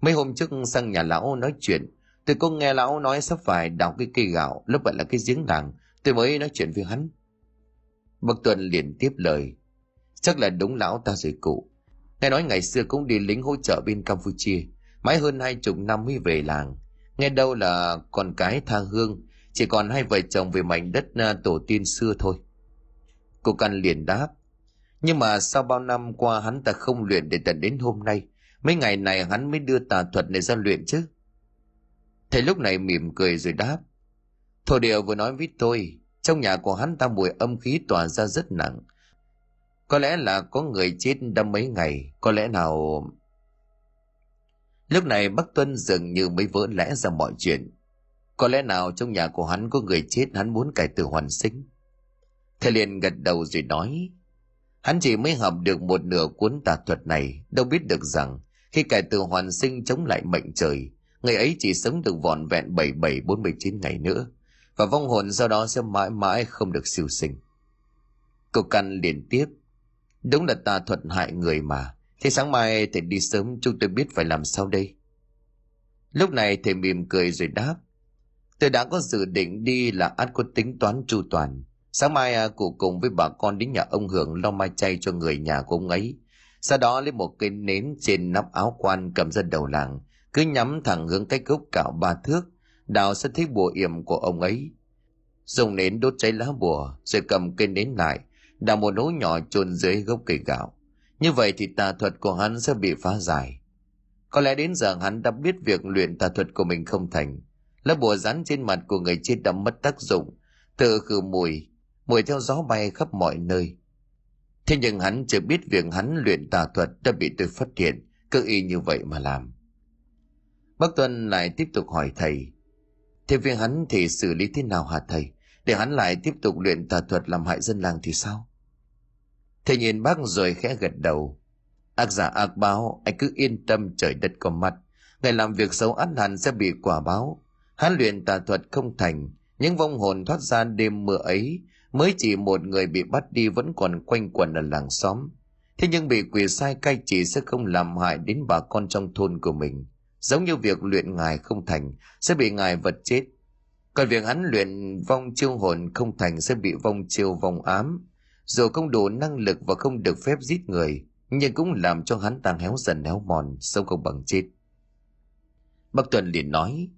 mấy hôm trước sang nhà lão nói chuyện, tôi có nghe lão nói sắp phải đào cái cây gạo, lúc vậy là cái giếng làng, tôi mới nói chuyện với hắn. Bậc Tuần liền tiếp lời: Chắc là đúng lão ta rồi cụ, nghe nói ngày xưa cũng đi lính hỗ trợ bên Campuchia, mãi hơn 20 năm mới về làng. Nghe đâu là còn cái tha hương, chỉ còn hai vợ chồng về mảnh đất tổ tiên xưa thôi. Cô Căn liền đáp: Nhưng mà sau bao năm qua hắn ta không luyện để tận đến hôm nay, mấy ngày này hắn mới đưa tà thuật để ra luyện chứ. Thầy lúc này mỉm cười rồi đáp: Thổ Địa vừa nói với tôi, trong nhà của hắn ta mùi âm khí tỏa ra rất nặng. Có lẽ là có người chết đâm mấy ngày, có lẽ nào... Lúc này bác Tuân dường như mới vỡ lẽ ra mọi chuyện. Có lẽ nào trong nhà của hắn có người chết, hắn muốn cải tử hoàn sinh. Thầy liền gật đầu rồi nói: Hắn chỉ mới học được một nửa cuốn tà thuật này, đâu biết được rằng khi cải tử hoàn sinh chống lại mệnh trời, người ấy chỉ sống được vỏn vẹn 47-49 ngày nữa, và vong hồn sau đó sẽ mãi mãi không được siêu sinh. Cậu Căn liền tiếp: Đúng là tà thuật hại người mà. Thế sáng mai thầy đi sớm, chúng tôi biết phải làm sao đây? Lúc này thầy mỉm cười rồi đáp: Tôi đã có dự định đi là ắt có tính toán chu toàn. Sáng mai cụ cùng với bà con đến nhà ông Hưởng lo mai chay cho người nhà của ông ấy. Sau đó lấy một cây nến trên nắp áo quan cầm ra đầu làng, cứ nhắm thẳng hướng cái gốc cạo 3 thước, đào sẽ thấy bùa yểm của ông ấy. Dùng nến đốt cháy lá bùa, rồi cầm cây nến lại, đào một hố nhỏ chôn dưới gốc cây gạo. Như vậy thì tà thuật của hắn sẽ bị phá giải. Có lẽ đến giờ hắn đã biết việc luyện tà thuật của mình không thành. Lá bùa rắn trên mặt của người chết đã mất tác dụng, tự khử mùi theo gió bay khắp mọi nơi. Thế nhưng hắn chưa biết việc hắn luyện tà thuật đã bị tôi phát hiện, cứ y như vậy mà làm. Bác Tuân lại tiếp tục hỏi thầy: Thế việc hắn thì xử lý thế nào hả thầy? Để hắn lại tiếp tục luyện tà thuật làm hại dân làng thì sao? Thầy nhìn bác rồi khẽ gật đầu: Ác giả ác báo, anh cứ yên tâm, trời đất có mặt. Người làm việc xấu ắt hẳn sẽ bị quả báo. Hắn luyện tà thuật không thành, những vong hồn thoát ra đêm mưa ấy, mới chỉ một người bị bắt đi vẫn còn quanh quẩn ở làng xóm. Thế nhưng bị quỷ sai cai trị sẽ không làm hại đến bà con trong thôn của mình. Giống như việc luyện ngài không thành sẽ bị ngài vật chết, còn việc hắn luyện vong chiêu hồn không thành sẽ bị vong chiêu vong ám. Dù không đủ năng lực và không được phép giết người, nhưng cũng làm cho hắn tàn héo dần héo mòn, sống không bằng chết. Bác Tuần liền nói: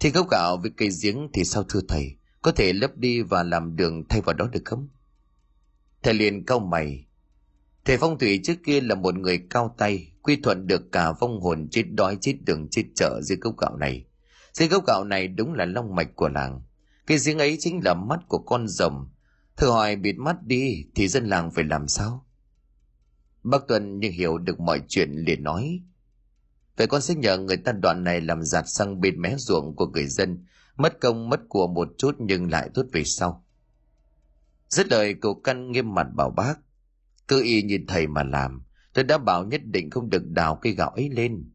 Thì gốc gạo với cây giếng thì sao thưa thầy? Có thể lấp đi và làm đường thay vào đó được không? Thầy liền cau mày. Thầy phong thủy trước kia là một người cao tay, quy thuận được cả vong hồn chết đói, chết đường, chết chợ dưới gốc gạo này. Dưới gốc gạo này đúng là long mạch của làng. Cái giếng ấy chính là mắt của con rồng. Thử hỏi bịt mắt đi thì dân làng phải làm sao? Bác Tuần như hiểu được mọi chuyện liền nói: Vậy con sẽ nhờ người ta đoạn này làm giạt sang bên mé ruộng của người dân, mất công mất của một chút nhưng lại tốt về sau. Dứt lời cậu Căn nghiêm mặt bảo bác: Cứ y nhìn thầy mà làm, tôi đã bảo nhất định không được đào cây gạo ấy lên.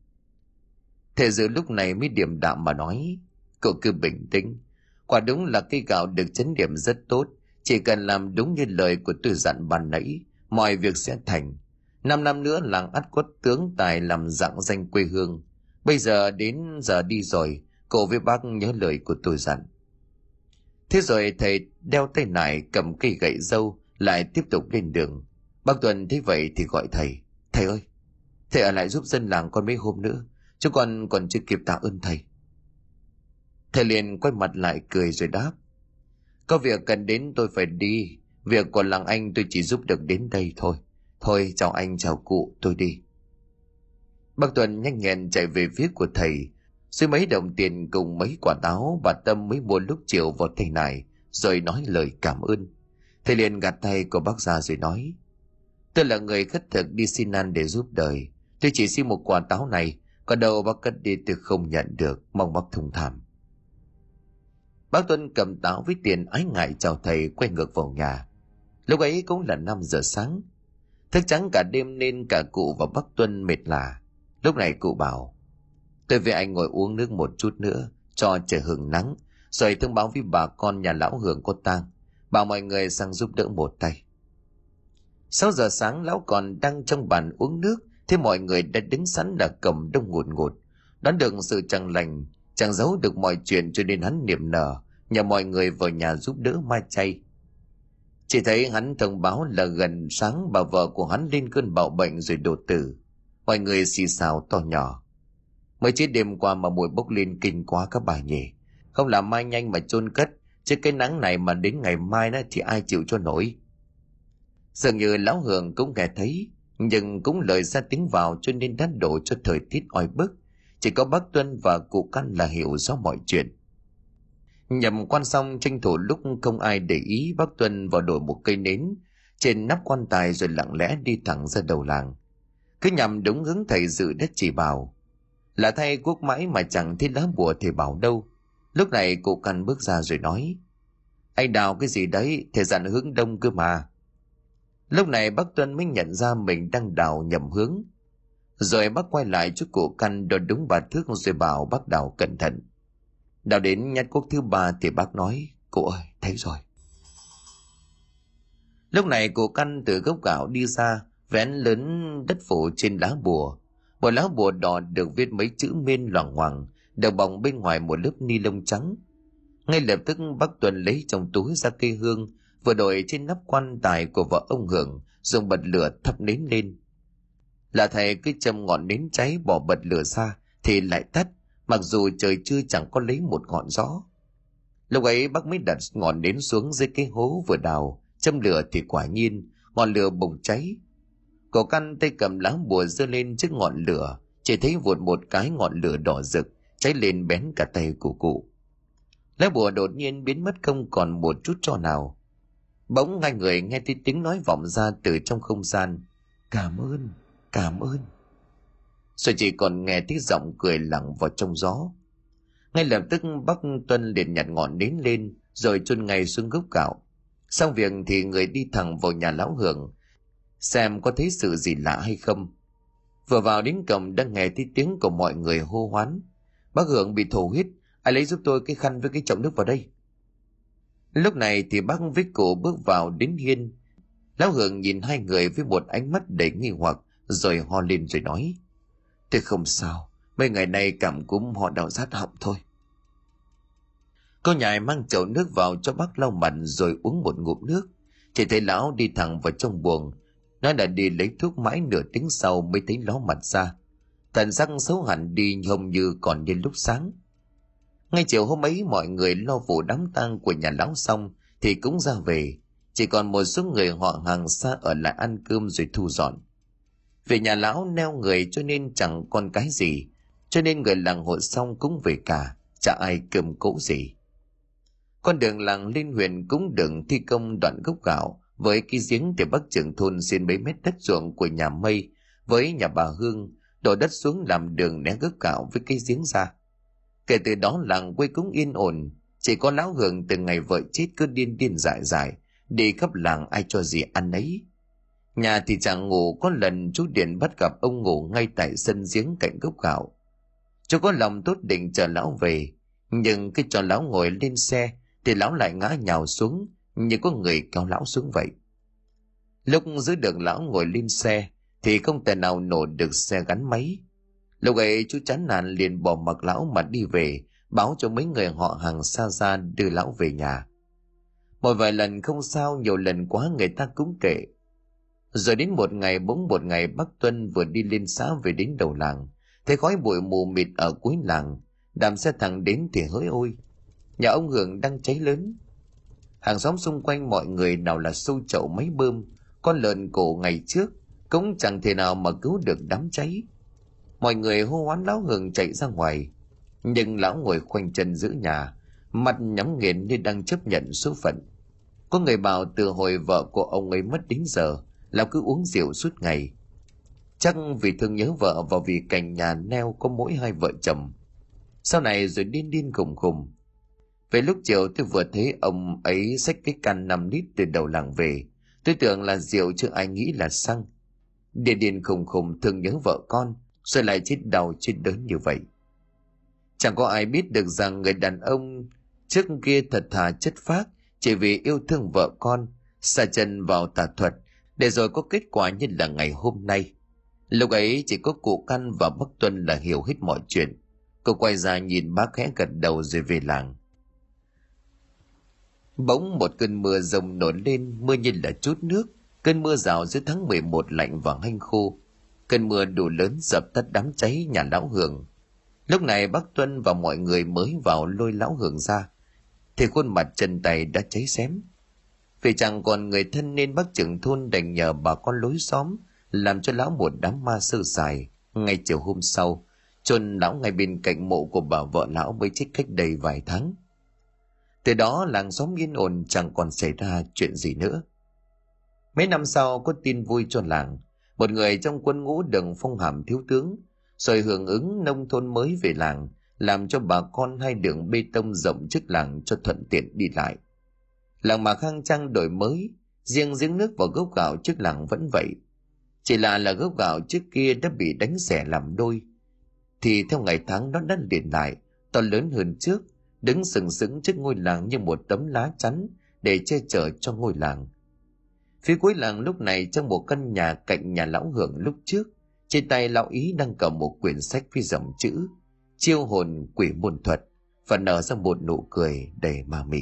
Thầy Dự lúc này mới điềm đạm mà nói: Cậu cứ bình tĩnh, quả đúng là cây gạo được chấn điểm rất tốt, chỉ cần làm đúng như lời của tôi dặn ban nãy, mọi việc sẽ thành. 5 năm nữa làng ắt có tướng tài làm rạng danh quê hương. Bây giờ đến giờ đi rồi, cậu với bác nhớ lời của tôi dặn. Thế rồi thầy đeo tay nải cầm cây gậy dâu lại tiếp tục lên đường. Bác Tuần thấy vậy thì gọi thầy: Thầy ơi, thầy ở lại giúp dân làng con mấy hôm nữa, chứ con còn chưa kịp tạ ơn thầy. Thầy liền quay mặt lại cười rồi đáp: Có việc cần đến tôi phải đi, việc của làng anh tôi chỉ giúp được đến đây thôi. Thôi chào anh chào cụ, tôi đi. Bác Tuần nhanh nhẹn chạy về phía của thầy, dưới mấy đồng tiền cùng mấy quả táo bà Tâm mới mua lúc chiều vào thầy này, rồi nói lời cảm ơn. Thầy liền gạt tay của bác ra rồi nói: Tôi là người khất thực đi xin ăn để giúp đời, tôi chỉ xin một quả táo này, còn đâu bác cất đi tôi không nhận được, mong bác thông cảm. Bác Tuân cầm táo với tiền ái ngại chào thầy, quay ngược vào nhà. Lúc ấy cũng là 5 giờ sáng. Thức trắng cả đêm nên cả cụ và bác Tuân mệt lả. Lúc này cụ bảo, tôi với anh ngồi uống nước một chút nữa cho trời hưởng nắng, rồi thông báo với bà con nhà lão Hưởng có tang, bảo mọi người sang giúp đỡ một tay. 6 giờ sáng, lão còn đang trong bàn uống nước thì mọi người đã đứng sẵn ở cổng đông ngột ngột. Đoán được sự chẳng lành, chẳng giấu được mọi chuyện cho nên hắn niềm nở nhờ mọi người vào nhà giúp đỡ ma chay. Chỉ thấy hắn thông báo là gần sáng bà vợ của hắn lên cơn bạo bệnh rồi đột tử. Mọi người xì xào to nhỏ. Mới chỉ đêm qua mà mùi bốc lên kinh quá các bà nhỉ. Không làm mai nhanh mà chôn cất, chứ cái nắng này mà đến ngày mai đó thì ai chịu cho nổi. Dường như lão Hường cũng nghe thấy, nhưng cũng lời ra tiếng vào cho nên đắt đổ cho thời tiết oi bức. Chỉ có bác Tuân và cụ Căn là hiểu rõ mọi chuyện. Nhầm quan xong, tranh thủ lúc không ai để ý, bác Tuân vào đổi một cây nến trên nắp quan tài rồi lặng lẽ đi thẳng ra đầu làng, cứ nhằm đúng hướng thầy Dự đất chỉ bảo. Là thay cuốc mãi mà chẳng thấy lá bùa thầy bảo đâu. Lúc này cụ Căn bước ra rồi nói, anh đào cái gì đấy, thầy dặn hướng đông cơ mà. Lúc này bác Tuân mới nhận ra mình đang đào nhầm hướng. Rồi bác quay lại trước cụ Căn đo đúng 3 thước rồi bảo bác đào cẩn thận. Đào đến nhát cuốc thứ 3 thì bác nói, cụ ơi, thấy rồi. Lúc này cụ Căn từ gốc gạo đi ra, vén lớn đất phủ trên lá bùa. Một lá bùa đỏ được viết mấy chữ miên loằng ngoằng, đầu bọc bên ngoài một lớp ni lông trắng. Ngay lập tức bác Tuần lấy trong túi ra cây hương vừa đội trên nắp quan tài của vợ ông Hưởng, dùng bật lửa thắp nến lên. Là thầy cứ châm ngọn nến cháy, bỏ bật lửa ra thì lại tắt, mặc dù trời chưa chẳng có lấy một ngọn gió. Lúc ấy bác mới đặt ngọn nến xuống dưới cái hố vừa đào, châm lửa thì quả nhiên ngọn lửa bùng cháy. Cậu Căn tay cầm lá bùa giơ lên trước ngọn lửa, chỉ thấy vụt một cái ngọn lửa đỏ rực cháy lên bén cả tay của cụ. Lá bùa đột nhiên biến mất không còn một chút tro nào. Bỗng hai người nghe thấy tiếng nói vọng ra từ trong không gian, cảm ơn, cảm ơn. Rồi chỉ còn nghe tiếng giọng cười lẳng vào trong gió. Ngay lập tức bác Tuân liền nhặt ngọn nến lên rồi chôn ngay xuống gốc gạo. Xong việc thì người đi thẳng vào nhà lão Hưởng xem có thấy sự gì lạ hay không. Vừa vào đến cổng đang nghe thấy tiếng của mọi người hô hoán, bác Hưởng bị thổ huyết, ai lấy giúp tôi cái khăn với cái chậu nước vào đây. Lúc này thì bác với cụ bước vào đến hiên. Lão Hưởng nhìn hai người với một ánh mắt đầy nghi hoặc rồi ho lên rồi nói, tôi không sao, mấy ngày nay cảm cúm họ đau rát họng thôi. Cô nhài mang chậu nước vào cho bác lau mặt rồi uống một ngụm nước. Chỉ thấy lão đi thẳng vào trong buồng, nói là đi lấy thuốc, mãi nửa tiếng sau mới thấy ló mặt ra, thần sắc xấu hẳn đi hông như còn như lúc sáng. Ngay chiều hôm ấy mọi người lo vụ đám tang của nhà lão xong thì cũng ra về, chỉ còn một số người họ hàng xa ở lại ăn cơm rồi thu dọn. Về nhà lão neo người cho nên chẳng còn cái gì, cho nên người làng hội xong cũng về cả, chả ai cơm cỗ gì. Con đường làng lên huyện cũng đừng thi công đoạn gốc gạo với cái giếng thì bác trưởng thôn xin mấy mét đất ruộng của nhà Mây với nhà bà Hương đổ đất xuống làm đường né gốc gạo với cái giếng ra. Kể từ đó làng quê cũng yên ổn, chỉ có lão Hưởng từ ngày vợ chết cứ điên dại dại đi khắp làng, ai cho gì ăn ấy. Nhà thì chẳng ngủ, có lần chú Điện bắt gặp ông ngủ ngay tại sân giếng cạnh gốc gạo. Chú có lòng tốt định chờ lão về, nhưng khi cho lão ngồi lên xe thì lão lại ngã nhào xuống như có người kéo lão xuống vậy. Lúc giữ được lão ngồi lên xe thì không thể nào nổ được xe gắn máy. Lúc ấy chú chán nản liền bỏ mặc lão mà đi về, báo cho mấy người họ hàng xa ra đưa lão về nhà. Một vài lần không sao, nhiều lần quá người ta cũng kệ. Rồi đến một ngày bác Tuân vừa đi lên xã về đến đầu làng, thấy khói bụi mù mịt ở cuối làng, đám xe thẳng đến thì hỡi ôi, nhà ông Hưởng đang cháy lớn. Hàng xóm xung quanh mọi người nào là sâu chậu máy bơm, con lợn cổ ngày trước cũng chẳng thể nào mà cứu được đám cháy. Mọi người hô hoán lão Hưởng chạy ra ngoài, nhưng lão ngồi khoanh chân giữa nhà, mặt nhắm nghiền như đang chấp nhận số phận. Có người bảo từ hồi vợ của ông ấy mất đến giờ lão cứ uống rượu suốt ngày, chắc vì thương nhớ vợ và vì cảnh nhà neo có mỗi hai vợ chồng. Sau này rồi điên khùng khùng. Về lúc chiều tôi vừa thấy ông ấy xách cái can 5 lít từ đầu làng về, tôi tưởng là rượu chứ ai nghĩ là xăng. điên khùng khùng thương nhớ vợ con, rồi lại chết đau chết đớn như vậy. Chẳng có ai biết được rằng người đàn ông trước kia thật thà chất phác, chỉ vì yêu thương vợ con, sa chân vào tà thuật, để rồi có kết quả như là ngày hôm nay. Lúc ấy chỉ có cụ Căn và bác Tuân là hiểu hết mọi chuyện. Cô quay ra nhìn bác khẽ gật đầu rồi về làng. Bỗng một cơn mưa rồng nổi lên, mưa như là chút nước. Cơn mưa rào giữa tháng 11 lạnh và hanh khô. Cơn mưa đủ lớn dập tắt đám cháy nhà lão Hưởng. Lúc này bác Tuân và mọi người mới vào lôi lão Hưởng ra, thì khuôn mặt chân tay đã cháy xém. Vì chẳng còn người thân nên bác trưởng thôn đành nhờ bà con lối xóm làm cho lão một đám ma sơ sài. Ngay chiều hôm sau, chôn lão ngay bên cạnh mộ của bà vợ lão mới chết cách đây vài tháng. Từ đó làng xóm yên ổn, chẳng còn xảy ra chuyện gì nữa. Mấy năm sau có tin vui cho làng. Một người trong quân ngũ đường phong hàm thiếu tướng, rồi hưởng ứng nông thôn mới về làng, làm cho bà con hai đường bê tông rộng trước làng cho thuận tiện đi lại. Làng mà khang trang đổi mới, riêng giếng nước và gốc gạo trước làng vẫn vậy. Chỉ là gốc gạo trước kia đã bị đánh xẻ làm đôi, thì theo ngày tháng nó đã liền lại, to lớn hơn trước, đứng sừng sững trước ngôi làng như một tấm lá chắn để che chở cho ngôi làng. Phía cuối làng lúc này, trong một căn nhà cạnh nhà lão Hưởng lúc trước, trên tay lão ý đang cầm một quyển sách với dòng chữ Chiêu Hồn Quỷ Môn Thuật, và nở ra một nụ cười đầy ma mị.